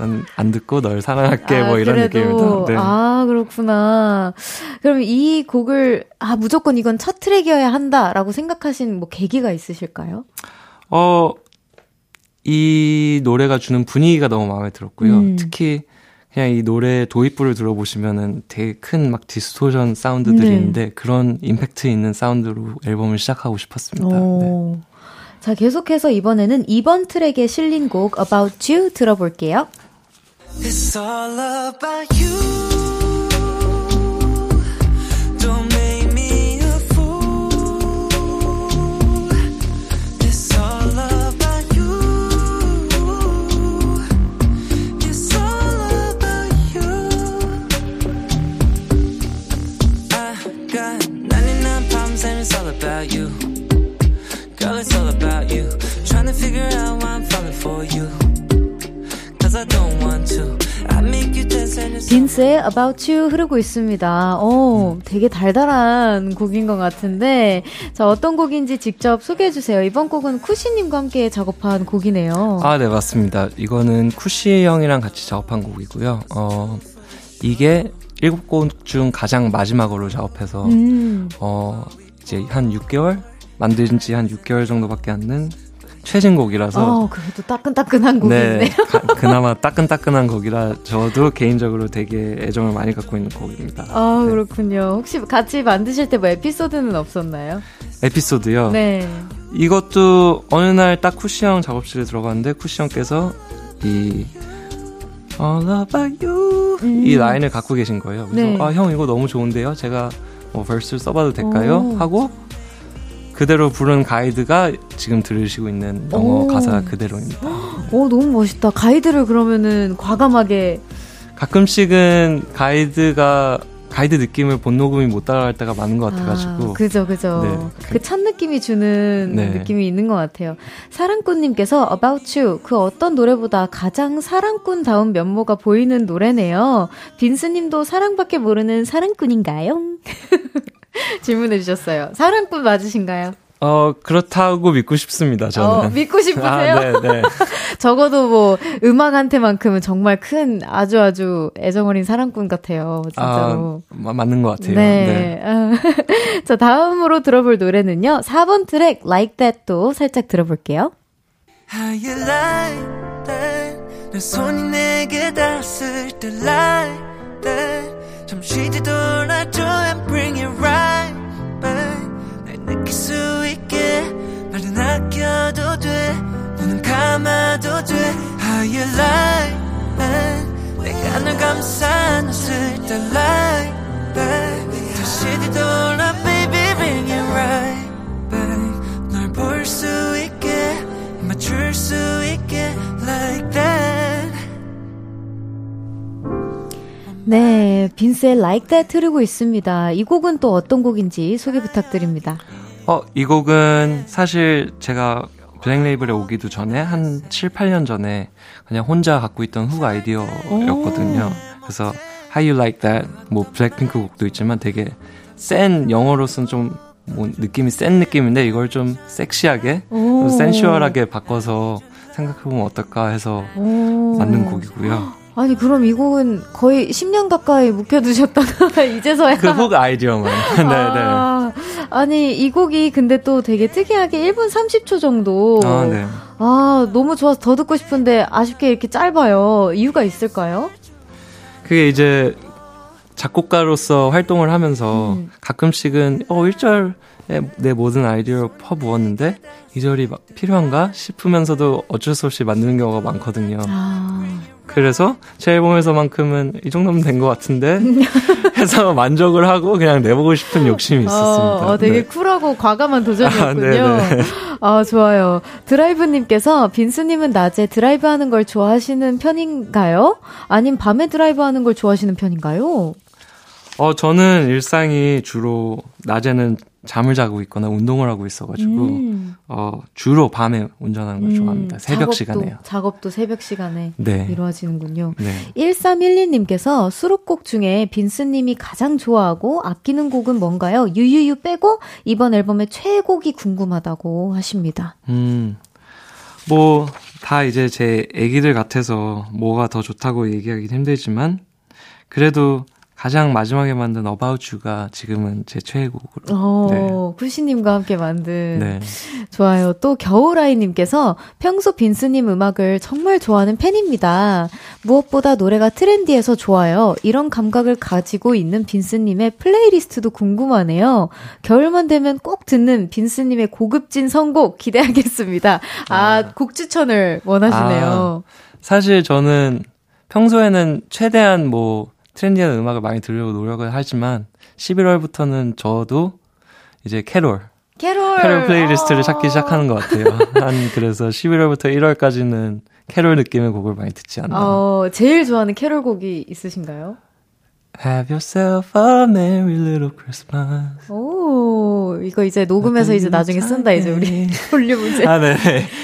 난 안 듣고 널 사랑할게 뭐 이런 느낌이다. 네. 아, 그렇구나. 그럼 이 곡을 무조건 이건 첫 트랙이어야 한다라고 생각하신 뭐 계기가 있으실까요? 이 노래가 주는 분위기가 너무 마음에 들었고요. 특히 그냥 이 노래의 도입부를 들어보시면은 되게 큰 막 디스토션 사운드들이 있는데 그런 임팩트 있는 사운드로 앨범을 시작하고 싶었습니다. 네. 자, 계속해서 이번에는 2번 트랙에 실린 곡 About You 들어볼게요. It's all about you. It's all about you. 빈스의 About You 흐르고 있습니다. 오, 되게 달달한 곡인 것 같은데, 자, 어떤 곡인지 직접 소개해주세요. 이번 곡은 쿠시님과 함께 작업한 곡이네요. 아, 네, 맞습니다. 이거는 쿠시 형이랑 같이 작업한 곡이고요. 이게 7곡 중 가장 마지막으로 작업해서, 이제 한 6개월? 만든 지 한 6개월 정도밖에 안 된 최신곡이라서. 그래도 따끈따끈한 곡이네요. 네, 그나마 따끈따끈한 곡이라 저도 개인적으로 되게 애정을 많이 갖고 있는 곡입니다. 아, 네. 그렇군요. 혹시 같이 만드실 때 뭐 에피소드는 없었나요? 에피소드요? 네. 이것도 어느 날 딱 쿠시 형 작업실에 들어갔는데 쿠시 형께서 이 All About You 이 라인을 갖고 계신 거예요. 그래서 네. 아, 형 이거 너무 좋은데요? 제가 뭐 verse 써봐도 될까요? 오. 하고 그대로 부른 가이드가 지금 들으시고 있는 영어 가사 그대로입니다. 오, 너무 멋있다. 가이드를 그러면은 과감하게. 가끔씩은 가이드 느낌을 본 녹음이 못 따라갈 때가 많은 것 같아가지고. 아, 그죠. 네. 그 찬 느낌이 주는 네. 느낌이 있는 것 같아요. 사랑꾼님께서 About You 그 어떤 노래보다 가장 사랑꾼다운 면모가 보이는 노래네요. 빈스님도 사랑밖에 모르는 사랑꾼인가요? 질문해 주셨어요. 사랑꾼 맞으신가요? 그렇다고 믿고 싶습니다, 저는. 믿고 싶으세요? 아, 네. 적어도 뭐, 음악한테만큼은 정말 큰 아주 애정어린 사랑꾼 같아요, 진짜로. 아, 맞는 것 같아요. 네. 자, 다음으로 들어볼 노래는요, 4번 트랙, Like That도 살짝 들어볼게요. How you like that? 내 손이 내게 닿았을 때 like that. 잠시 뒤돌아줘 and bring it right back. 날 느낄 수 있게 말은 아껴도 돼 눈은 감아도 돼 How you like that 내가 널 감싸 안았을 때 like that 다시 뒤돌아 baby bring it right back 널 볼 수 있게 맞출 수 있게 like that. 네, 빈스의 Like That 흐르고 있습니다. 이 곡은 또 어떤 곡인지 소개 부탁드립니다. 이 곡은 사실 제가 블랙레이블에 오기도 전에 한 7, 8년 전에 그냥 혼자 갖고 있던 훅 아이디어였거든요. 그래서 How You Like That, 뭐 블랙핑크 곡도 있지만 되게 센 영어로서는 좀 뭐 느낌이 센 느낌인데 이걸 좀 섹시하게, 좀 센슈얼하게 바꿔서 생각해보면 어떨까 해서 만든 곡이고요. 아니 그럼 이 곡은 거의 10년 가까이 묵혀두셨다가 이제서야 그 곡 아이디어만 네. 아니 이 곡이 근데 또 되게 특이하게 1분 30초 정도 네. 아 너무 좋아서 더 듣고 싶은데 아쉽게 이렇게 짧아요. 이유가 있을까요? 그게 이제 작곡가로서 활동을 하면서 가끔씩은 1절 내 모든 아이디어를 퍼부었는데 2절이 막 필요한가 싶으면서도 어쩔 수 없이 만드는 경우가 많거든요. 그래서 제 앨범에서만큼은 이 정도면 된 것 같은데 해서 만족을 하고 그냥 내보고 싶은 욕심이 있었습니다. 되게 네. 쿨하고 과감한 도전이었군요. 좋아요. 드라이브님께서 빈스님은 낮에 드라이브하는 걸 좋아하시는 편인가요? 아님 밤에 드라이브하는 걸 좋아하시는 편인가요? 저는 일상이 주로 낮에는 잠을 자고 있거나 운동을 하고 있어가지고 주로 밤에 운전하는 걸 좋아합니다. 새벽 작업도, 시간에요. 작업도 새벽 시간에 네. 이루어지는군요. 네. 1312님께서 수록곡 중에 빈스님이 가장 좋아하고 아끼는 곡은 뭔가요? 유유유 빼고 이번 앨범의 최애곡이 궁금하다고 하십니다. 뭐 다 이제 제 애기들 같아서 뭐가 더 좋다고 얘기하기는 힘들지만 그래도 가장 마지막에 만든 About You가 지금은 제 최애곡으로. 쿠시님과 함께 만든. 네. 좋아요. 또 겨울아이님께서 평소 빈스님 음악을 정말 좋아하는 팬입니다. 무엇보다 노래가 트렌디해서 좋아요. 이런 감각을 가지고 있는 빈스님의 플레이리스트도 궁금하네요. 겨울만 되면 꼭 듣는 빈스님의 고급진 선곡 기대하겠습니다. 곡 추천을 원하시네요. 사실 저는 평소에는 최대한 트렌디한 음악을 많이 들으려고 노력을 하지만 11월부터는 저도 이제 캐롤 플레이리스트를 찾기 시작하는 것 같아요. 그래서 11월부터 1월까지는 캐롤 느낌의 곡을 많이 듣지 않나요? 제일 좋아하는 캐롤 곡이 있으신가요? Have yourself a merry little Christmas. 오, 이거 이제 녹음해서 이제 나중에 쓴다, 이제 우리. 올려보세요. 아, 네.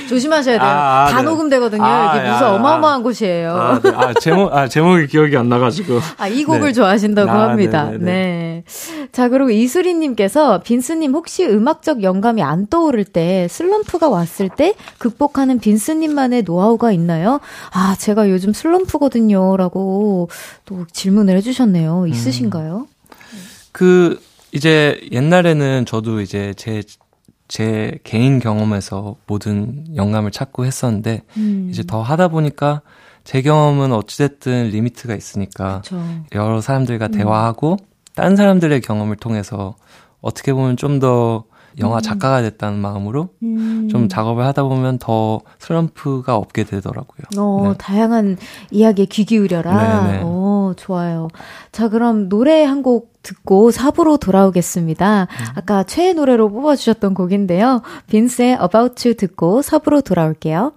조심하셔야 돼요. 다 녹음되거든요. 이게 무슨 어마어마한 곳이에요. 네. 제목이 기억이 안 나가지고. 이 곡을 네. 좋아하신다고 합니다. 네네네. 네. 자, 그리고 이수리님께서 빈스님 혹시 음악적 영감이 안 떠오를 때 슬럼프가 왔을 때 극복하는 빈스님만의 노하우가 있나요? 아, 제가 요즘 슬럼프거든요. 라고 또 질문을 해주셨네요. 있으신가요? 그 이제 옛날에는 저도 이제 제 개인 경험에서 모든 영감을 찾고 했었는데 이제 더 하다 보니까 제 경험은 어찌됐든 리미트가 있으니까 그쵸. 여러 사람들과 대화하고 다른 사람들의 경험을 통해서 어떻게 보면 좀 더 영화 작가가 됐다는 마음으로 좀 작업을 하다 보면 더 슬럼프가 없게 되더라고요. 네. 다양한 이야기에 귀 기울여라. 좋아요. 자, 그럼 노래 한 곡 듣고 4부로 돌아오겠습니다. 아까 최애 노래로 뽑아주셨던 곡인데요. 빈스의 About You 듣고 4부로 돌아올게요.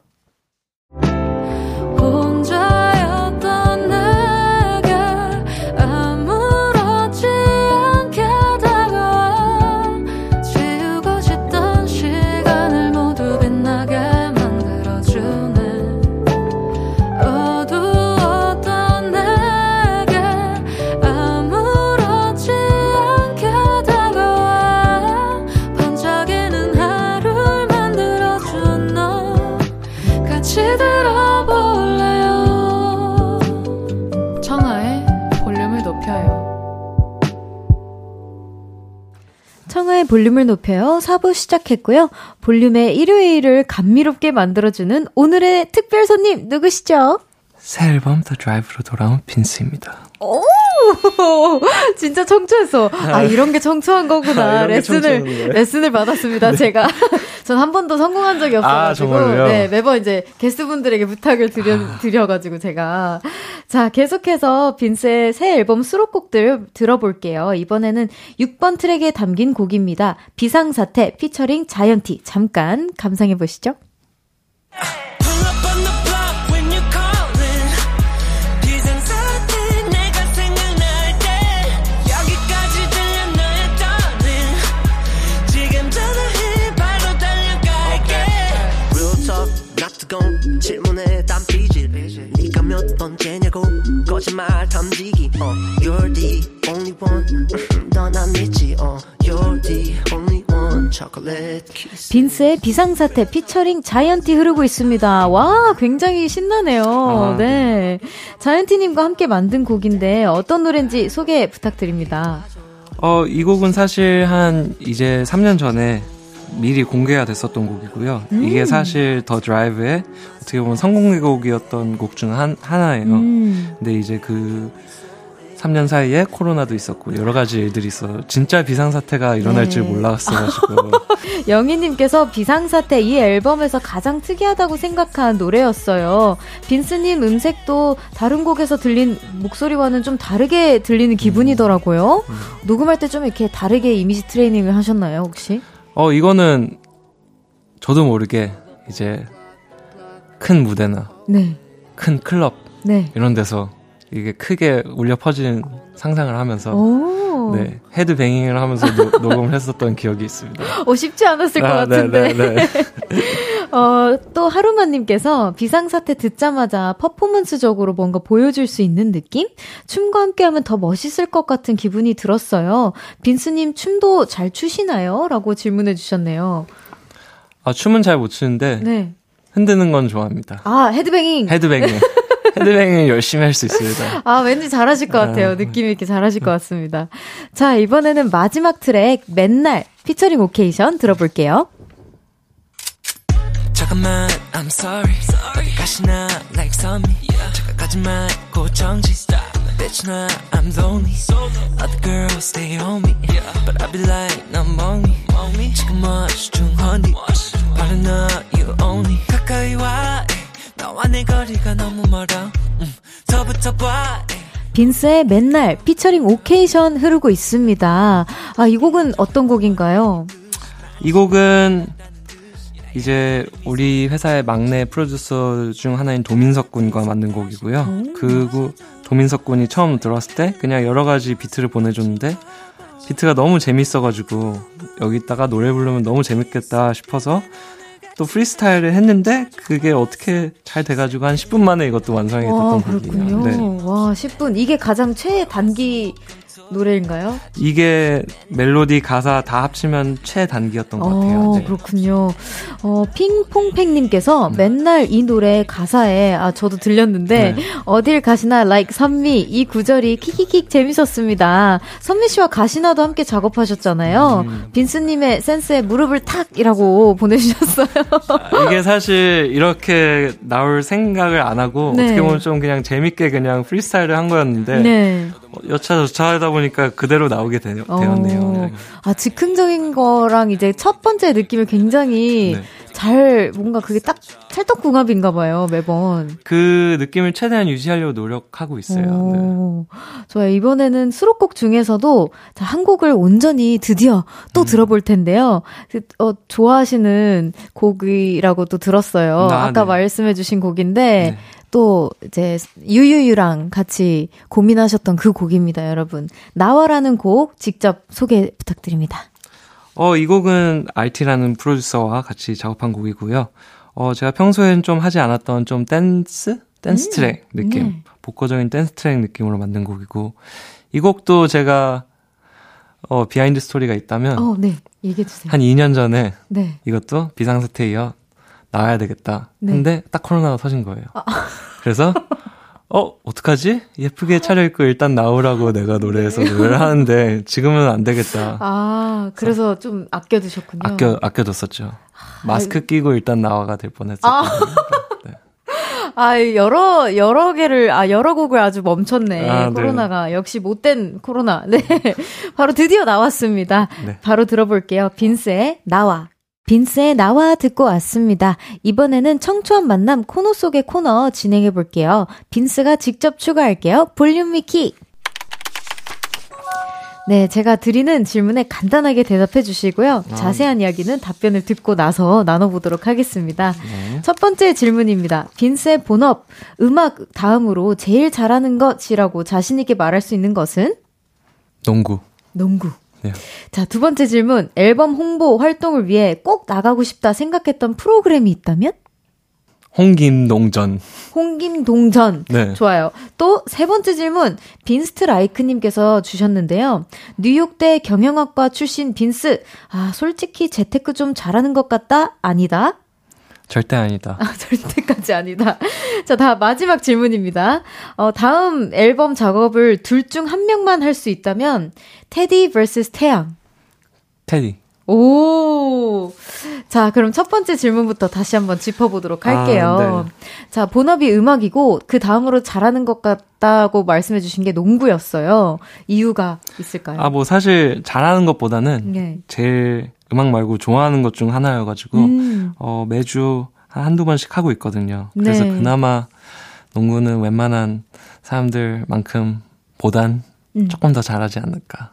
청하의 볼륨을 높여요. 4부 시작했고요. 볼륨의 일요일을 감미롭게 만들어주는 오늘의 특별 손님 누구시죠? 새 앨범 The Drive로 돌아온 빈스입니다. 오! 진짜 청초했어. 이런 게 청초한 거구나. 레슨을 받았습니다. 네. 제가. 전 한 번도 성공한 적이 없어가지고. 네, 매번 이제 게스트분들에게 부탁을 드려가지고 제가. 자, 계속해서 빈스의 새 앨범 수록곡들 들어볼게요. 이번에는 6번 트랙에 담긴 곡입니다. 비상사태 피처링 자이언티. 잠깐 감상해보시죠. 질문에 땀 삐질 니가 몇 번째냐고 거짓말 탐지기 You're the only one 넌 안 믿지 You're the only one chocolate kiss. 빈스의 비상사태 피처링 자이언티 흐르고 있습니다. 와, 굉장히 신나네요. 네, 자이언티님과 함께 만든 곡인데 어떤 노래인지 소개 부탁드립니다. 이 곡은 사실 한 이제 3년 전에 미리 공개가 됐었던 곡이고요. 이게 사실 더 드라이브의 어떻게 보면 성공곡이었던 곡 중 하나예요. 근데 이제 그 3년 사이에 코로나도 있었고 여러 가지 일들이 있어서 진짜 비상사태가 일어날 줄 몰랐어가지고. 영희님께서 비상사태 이 앨범에서 가장 특이하다고 생각한 노래였어요. 빈스님 음색도 다른 곡에서 들린 목소리와는 좀 다르게 들리는 기분이더라고요. 녹음할 때 좀 이렇게 다르게 이미지 트레이닝을 하셨나요 혹시? 이거는 저도 모르게 이제 큰 무대나 큰 클럽 이런 데서 이게 크게 울려 퍼지는 상상을 하면서 헤드뱅잉을 하면서 녹음을 했었던 기억이 있습니다. 쉽지 않았을 것 같은데. 또 하루마님께서 비상사태 듣자마자 퍼포먼스적으로 뭔가 보여줄 수 있는 느낌? 춤과 함께하면 더 멋있을 것 같은 기분이 들었어요. 빈스님 춤도 잘 추시나요? 라고 질문해 주셨네요. 춤은 잘 못 추는데 흔드는 건 좋아합니다. 헤드뱅잉. 헤드뱅잉 열심히 할 수 있습니다. 왠지 잘하실 것 같아요. 느낌이 이렇게 잘하실 것 같습니다. 자, 이번에는 마지막 트랙 맨날 피처링 오케이션 들어볼게요. 잠깐만, I'm sorry. 어디까지나 like some. 착각하지 말고 정지. Bitch, 나 I'm lonely. Other girls stay on me. But I be like, 난 멍니. 지금 watch 중 honey. 바로 너, you only. 가까이 와. 나와 내 거리가 너무 멀어. 더 붙어봐. 빈스의 맨날 피처링 오케이션 흐르고 있습니다. 이 곡은 어떤 곡인가요? 이 곡은 이제 우리 회사의 막내 프로듀서 중 하나인 도민석 군과 만든 곡이고요. 그리고 도민석 군이 처음 들었을 때 그냥 여러 가지 비트를 보내줬는데 비트가 너무 재밌어가지고 여기다가 노래 부르면 너무 재밌겠다 싶어서 또 프리스타일을 했는데 그게 어떻게 잘 돼가지고 한 10분 만에 이것도 완성이 됐던 곡이에요. 네. 와, 10분. 이게 가장 최단기 노래인가요? 이게 멜로디, 가사 다 합치면 최단기였던 것 같아요. 네. 그렇군요. 핑퐁팽님께서 맨날 이 노래 가사에 저도 들렸는데 네. 어딜 가시나 like 선미 이 구절이 킥킥킥 재밌었습니다. 선미 씨와 가시나도 함께 작업하셨잖아요. 빈스님의 센스에 무릎을 탁이라고 보내주셨어요. 이게 사실 이렇게 나올 생각을 안 하고 네. 어떻게 보면 좀 그냥 재밌게 그냥 프리스타일을 한 거였는데 네. 여차저차 하다 보니까 그대로 나오게 되었네요. 즉흥적인 거랑 이제 첫 번째 느낌을 굉장히 네. 잘 뭔가 그게 딱 찰떡궁합인가 봐요. 매번 그 느낌을 최대한 유지하려고 노력하고 있어요. 네. 좋아요. 이번에는 수록곡 중에서도 한 곡을 온전히 드디어 또 들어볼 텐데요. 좋아하시는 곡이라고 또 들었어요. 아까 네. 말씀해 주신 곡인데 네. 또 이제 유유유랑 같이 고민하셨던 그 곡입니다. 여러분, 나와라는 곡 직접 소개 부탁드립니다. 이 곡은 RT라는 프로듀서와 같이 작업한 곡이고요. 제가 평소에는 좀 하지 않았던 좀 댄스 트랙 느낌, 네. 복고적인 댄스 트랙 느낌으로 만든 곡이고, 이 곡도 제가 비하인드 스토리가 있다면 네. 얘기해 주세요. 한 2년 전에 네. 이것도 비상사태에 이어 나와야 되겠다. 네. 근데 딱 코로나가 터진 거예요. 그래서 어떡하지? 예쁘게 차려입고 일단 나오라고 내가 노래에서 노래를 하는데 지금은 안 되겠다. 그래서 좀 아껴두셨군요. 아껴뒀었죠. 마스크 끼고 일단 나와가 될 뻔했었거든요. 네. 여러 곡을 아주 멈췄네. 코로나가. 네. 역시 못된 코로나. 네. 바로 드디어 나왔습니다. 네. 바로 들어볼게요. 빈스의 나와. 빈스의 나와 듣고 왔습니다. 이번에는 청초한 만남 코너 속의 코너 진행해볼게요. 빈스가 직접 추가할게요. 볼륨 위키! 네, 제가 드리는 질문에 간단하게 대답해 주시고요. 자세한 이야기는 답변을 듣고 나서 나눠보도록 하겠습니다. 네. 첫 번째 질문입니다. 빈스의 본업, 음악 다음으로 제일 잘하는 것이라고 자신 있게 말할 수 있는 것은? 농구. 네. 자, 두 번째 질문. 앨범 홍보 활동을 위해 꼭 나가고 싶다 생각했던 프로그램이 있다면? 홍김동전. 네. 좋아요. 또 세 번째 질문. 빈스트 라이크님께서 주셨는데요. 뉴욕대 경영학과 출신 빈스. 솔직히 재테크 좀 잘하는 것 같다? 아니다. 절대 아니다. 절대까지 아니다. 자, 다 마지막 질문입니다. 다음 앨범 작업을 둘 중 한 명만 할 수 있다면 테디 vs 태양. 테디. 오. 자, 그럼 첫 번째 질문부터 다시 한번 짚어보도록 할게요. 네. 자, 본업이 음악이고 그 다음으로 잘하는 것 같다고 말씀해 주신 게 농구였어요. 이유가 있을까요? 사실 잘하는 것보다는 네. 제일 음악 말고 좋아하는 것 중 하나여가지고 매주 한두 번씩 하고 있거든요. 그래서 네. 그나마 농구는 웬만한 사람들만큼 보단 조금 더 잘하지 않을까.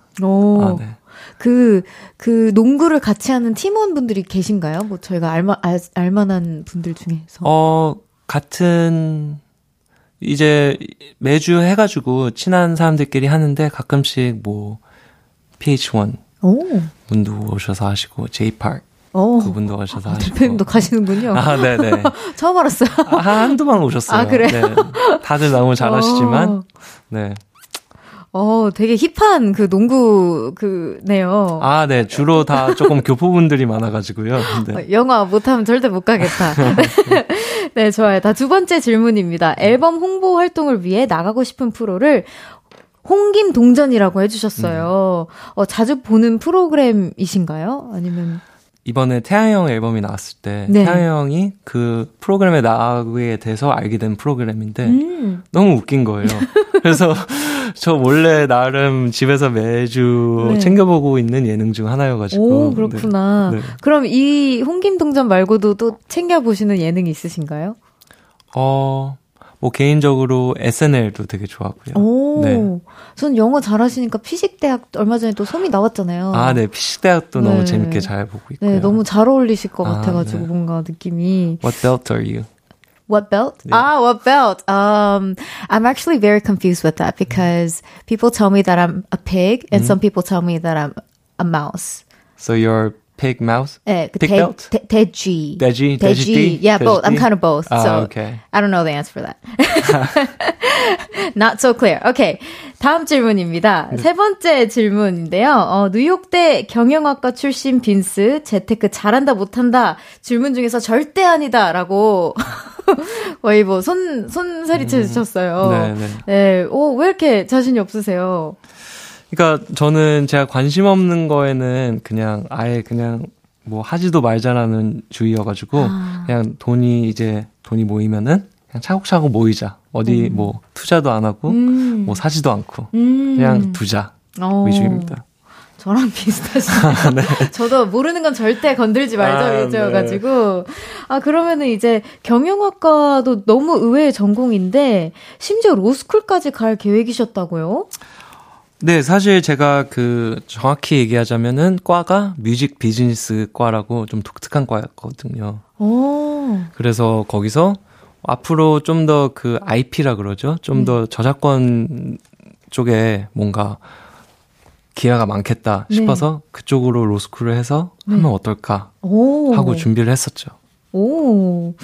네. 그 농구를 같이 하는 팀원분들이 계신가요? 뭐 저희가 알만한 분들 중에서. 같은 이제 매주 해가지고 친한 사람들끼리 하는데 가끔씩 뭐 pH1 분도 오셔서 하시고 J Park 그분도 오셔서 하시고 대표님도 가시는군요. 네네. 처음 알았어요. 한두 번 오셨어요. 그래요? 네. 다들 너무 잘하시지만 네. 되게 힙한 그 농구 그네요. 네, 주로 다 조금 교포분들이 많아가지고요. 네. 영화 못하면 절대 못 가겠다. 네, 좋아요. 다 두 번째 질문입니다. 앨범 홍보 활동을 위해 나가고 싶은 프로를 홍김동전이라고 해주셨어요. 자주 보는 프로그램이신가요? 아니면 이번에 태양 형 앨범이 나왔을 때 네. 태양 형이 그 프로그램에 나가게 돼서 알게 된 프로그램인데 너무 웃긴 거예요. 그래서 저 원래 나름 집에서 매주 네. 챙겨보고 있는 예능 중 하나여가지고. 그렇구나. 네. 그럼 이 홍김동전 말고도 또 챙겨보시는 예능이 있으신가요? 뭐 개인적으로 SNL도 되게 좋아하고요. 오, 네. 전 영어 잘하시니까 피식대학 얼마 전에 또 솜이 나왔잖아요. 아, 네, 피식대학도 네. 너무 재밌게 잘 보고 있고요. 네, 너무 잘 어울리실 것 같아가지고 네. 뭔가 느낌이. What belt are you? What belt? Yeah. Ah, what belt? I'm actually very confused with that because people tell me that I'm a pig and some people tell me that I'm a mouse. So you're pig mouse? 네, pig belt? 돼지. 돼지? 돼지? Yeah, both. I'm kind of both. Ah, so okay. I don't know the answer for that. Not so clear. Okay. 다음 질문입니다. 세 번째 질문인데요. 뉴욕대 경영학과 출신 빈스, 재테크 잘한다 못한다 질문 중에서 절대 아니다라고 거의 뭐 손사리 쳐주셨어요. 네네. 네, 왜 이렇게 자신이 없으세요? 그러니까 저는 제가 관심 없는 거에는 그냥 아예 그냥 뭐 하지도 말자라는 주의여가지고 그냥 돈이 모이면은 그냥 차곡차곡 모이자. 어디 뭐 투자도 안 하고 뭐 사지도 않고 그냥 두자 위주입니다. 저랑 비슷하시네요. 아, 네. 저도 모르는 건 절대 건들지 말자 위주여가지고 네. 아 그러면은 이제 경영학과도 너무 의외의 전공인데 심지어 로스쿨까지 갈 계획이셨다고요? 네, 사실 제가 정확히 얘기하자면은 과가 뮤직 비즈니스 과라고 좀 독특한 과였거든요. 오. 그래서 거기서 앞으로 좀 더 그 IP라 그러죠. 좀 더 저작권 쪽에 뭔가 기회가 많겠다 싶어서 그쪽으로 로스쿨을 해서 하면 어떨까 하고 준비를 했었죠. 오,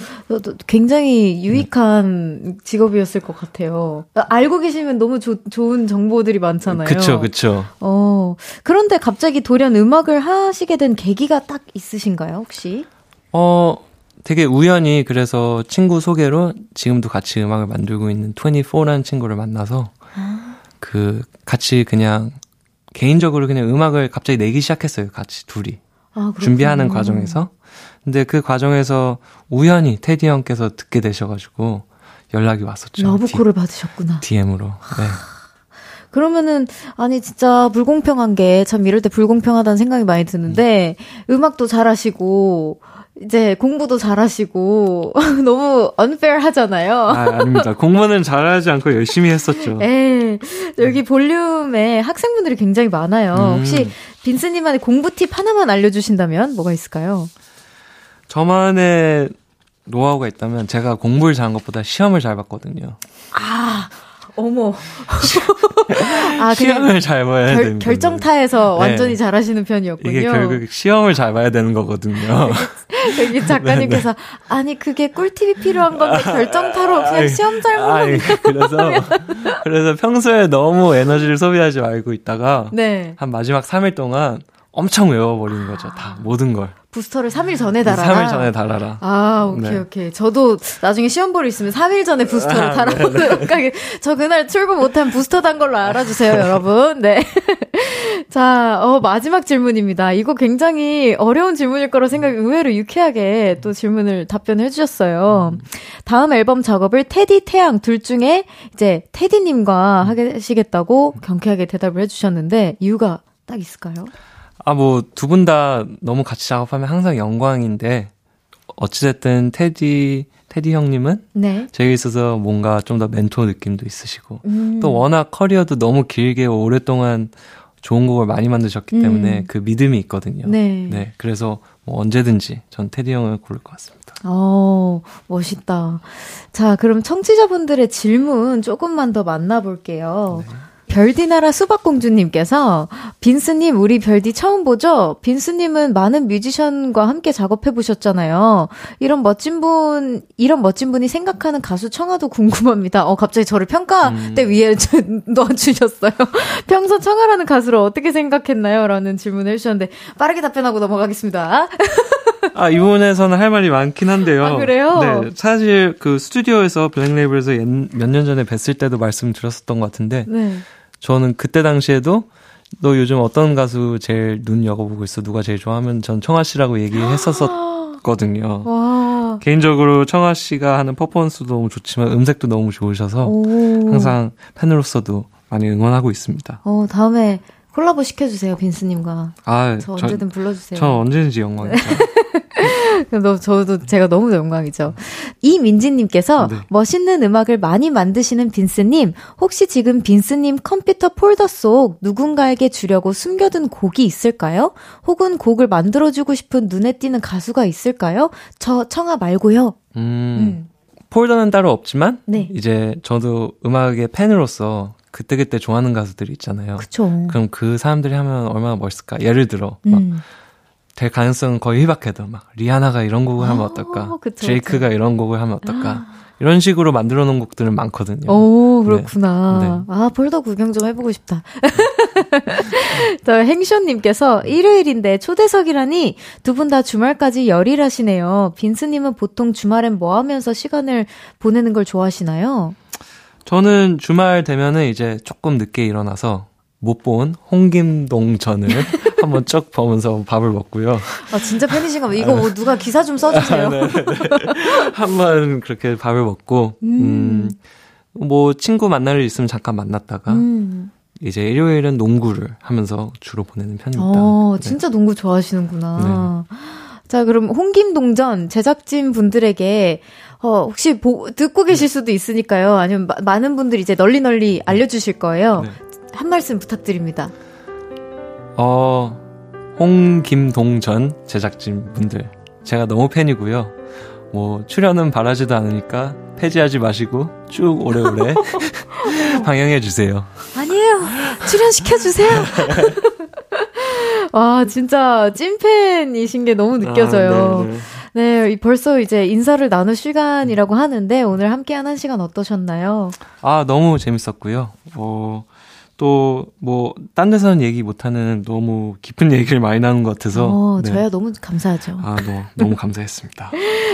굉장히 유익한 직업이었을 것 같아요. 알고 계시면 너무 좋은 정보들이 많잖아요. 그쵸, 그쵸. 그런데 갑자기 돌연 음악을 하시게 된 계기가 딱 있으신가요, 혹시? 되게 우연히 그래서 친구 소개로 지금도 같이 음악을 만들고 있는 24라는 친구를 만나서 같이 그냥 개인적으로 그냥 음악을 갑자기 내기 시작했어요, 같이 둘이. 아, 준비하는 과정에서. 근데 그 과정에서 우연히 테디 형께서 듣게 되셔가지고 연락이 왔었죠. 러브콜을 받으셨구나. DM으로. 네. 그러면은 아니 진짜 불공평한 게 참 이럴 때 불공평하다는 생각이 많이 드는데 음악도 잘하시고 이제 공부도 잘하시고 너무 unfair 하잖아요. 아, 아닙니다. 공부는 잘하지 않고 열심히 했었죠. 네. 여기 볼륨에 학생분들이 굉장히 많아요. 혹시 빈스님만의 공부 팁 하나만 알려주신다면 뭐가 있을까요? 저만의 노하우가 있다면 제가 공부를 잘한 것보다 시험을 잘 봤거든요. 아, 어머. 시험을 잘 봐야 되는 결정타에서 완전히 잘하시는 편이었군요. 이게 결국 시험을 잘 봐야 되는 거거든요. 여기 작가님께서 아니 그게 꿀팁이 필요한 건데 결정타로 그냥 시험 잘 보는 그래서 평소에 너무 에너지를 소비하지 말고 있다가 한 마지막 3일 동안 엄청 외워버린 거죠. 다 모든 걸. 부스터를 3일 전에 달아라. 3일 전에 달아라. 아, 오케이, 네. 오케이. 저도 나중에 시험 볼 있으면 3일 전에 부스터를 달아보도록 하게. 저 그날 출근 못한 부스터 단 걸로 알아주세요, 여러분. 네. 자, 마지막 질문입니다. 이거 굉장히 어려운 질문일 거라 생각이 의외로 유쾌하게 또 질문을 답변해 주셨어요. 다음 앨범 작업을 테디, 태양 둘 중에 이제 테디님과 하시겠다고 경쾌하게 대답을 해 주셨는데 이유가 딱 있을까요? 아, 뭐, 두 분 다 너무 같이 작업하면 항상 영광인데, 어찌됐든 테디 형님은? 네. 제게 있어서 뭔가 좀 더 멘토 느낌도 있으시고, 또 워낙 커리어도 너무 길게 오랫동안 좋은 곡을 많이 만드셨기 때문에 그 믿음이 있거든요. 네. 네. 그래서 뭐 언제든지 전 테디 형을 고를 것 같습니다. 멋있다. 자, 그럼 청취자분들의 질문 조금만 더 만나볼게요. 네. 별디나라 수박공주님께서 빈스님 우리 별디 처음 보죠? 빈스님은 많은 뮤지션과 함께 작업해보셨잖아요. 이런 멋진 분이 생각하는 가수 청하도 궁금합니다. 갑자기 저를 평가대 위에 넣어주셨어요. 평소 청하라는 가수를 어떻게 생각했나요? 라는 질문을 해주셨는데 빠르게 답변하고 넘어가겠습니다. 아, 이 부분에서는 할 말이 많긴 한데요. 아, 그래요? 네, 사실 그 스튜디오에서 블랙레이블에서 몇 년 전에 뵀을 때도 말씀드렸었던 것 같은데 네. 저는 그때 당시에도 너 요즘 어떤 가수 제일 눈 여겨보고 있어? 누가 제일 좋아하면 전 청하 씨라고 얘기했었거든요. 와. 개인적으로 청하 씨가 하는 퍼포먼스도 너무 좋지만 음색도 너무 좋으셔서 항상 팬으로서도 많이 응원하고 있습니다. 다음에 콜라보 시켜주세요, 빈스님과. 아, 저 언제든 불러주세요. 저 언제든지 영광이죠. 제가 너무 영광이죠. 이민지님께서 네. 멋있는 음악을 많이 만드시는 빈스님, 혹시 지금 빈스님 컴퓨터 폴더 속 누군가에게 주려고 숨겨둔 곡이 있을까요? 혹은 곡을 만들어주고 싶은 눈에 띄는 가수가 있을까요? 저 청하 말고요. 폴더는 따로 없지만 네. 이제 저도 음악의 팬으로서 그때그때 좋아하는 가수들이 있잖아요. 그쵸. 그럼 그 사람들이 하면 얼마나 멋있을까? 예를 들어 막 될 가능성은 거의 희박해도 막 리아나가 이런 곡을 하면 어떨까? 그쵸, 제이크가 그쵸. 이런 곡을 하면 어떨까? 이런 식으로 만들어 놓은 곡들은 많거든요. 오, 그렇구나. 네. 아, 폴더 구경 좀 해보고 싶다. 행쇼님께서 일요일인데 초대석이라니 두 분 다 주말까지 열일하시네요. 빈스님은 보통 주말엔 뭐 하면서 시간을 보내는 걸 좋아하시나요? 저는 주말 되면은 이제 조금 늦게 일어나서 못 본 홍김동전을 한번 쭉 보면서 밥을 먹고요. 아, 진짜 팬이신가 봐요. 이거 뭐 누가 기사 좀 써주세요. 한번 그렇게 밥을 먹고, 뭐 친구 만날 일 있으면 잠깐 만났다가, 이제 일요일은 농구를 하면서 주로 보내는 편입니다. 어, 진짜 네. 농구 좋아하시는구나. 네. 자, 그럼 홍김동전 제작진 분들에게 혹시 듣고 계실 수도 있으니까요. 아니면 많은 분들이 이제 널리 알려주실 거예요. 네. 한 말씀 부탁드립니다. 홍김동전 제작진 분들, 제가 너무 팬이고요. 뭐 출연은 바라지도 않으니까 폐지하지 마시고 쭉 오래오래 방영해 주세요. 아니에요, 출연시켜 주세요. 와, 진짜 찐팬이신 게 너무 느껴져요. 아, 네, 벌써 이제 인사를 나눌 시간이라고 하는데 오늘 함께한 한 시간 어떠셨나요? 아, 너무 재밌었고요. 또 뭐 딴 데서는 얘기 못하는 너무 깊은 얘기를 많이 나눈 것 같아서 네. 저야 너무 감사하죠. 아, 너무 감사했습니다.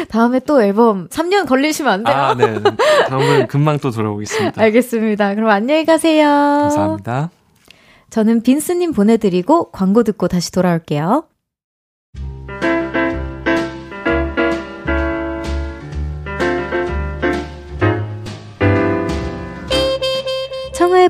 다음에 또 앨범 3년 걸리시면 안 돼요. 아, 네. 다음은 금방 또 돌아오겠습니다. 알겠습니다. 그럼 안녕히 가세요. 감사합니다. 저는 빈스님 보내드리고 광고 듣고 다시 돌아올게요. 청하의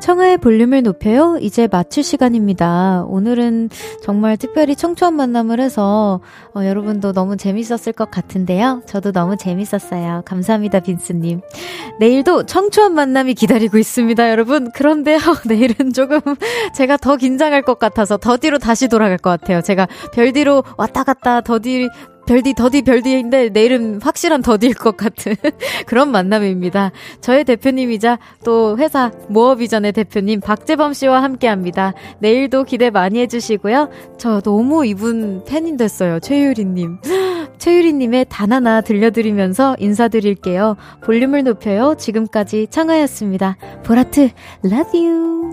청하의 볼륨을 높여요. 이제 마칠 시간입니다. 오늘은 정말 특별히 청초한 만남을 해서 여러분도 너무 재밌었을 것 같은데요. 저도 너무 재밌었어요. 감사합니다, 빈스님. 내일도 청초한 만남이 기다리고 있습니다, 여러분. 그런데요, 내일은 조금 제가 더 긴장할 것 같아서 더디로 다시 돌아갈 것 같아요. 제가 별디로 왔다 갔다 더디인데 내일은 확실한 더디일 것 같은 그런 만남입니다. 저의 대표님이자 또 회사 모어비전의 대표님 박재범 씨와 함께합니다. 내일도 기대 많이 해주시고요. 저 너무 이분 팬이 됐어요. 최유리님. 최유리님의 단 하나 들려드리면서 인사드릴게요. 볼륨을 높여요. 지금까지 청하였습니다. 보라트, love you.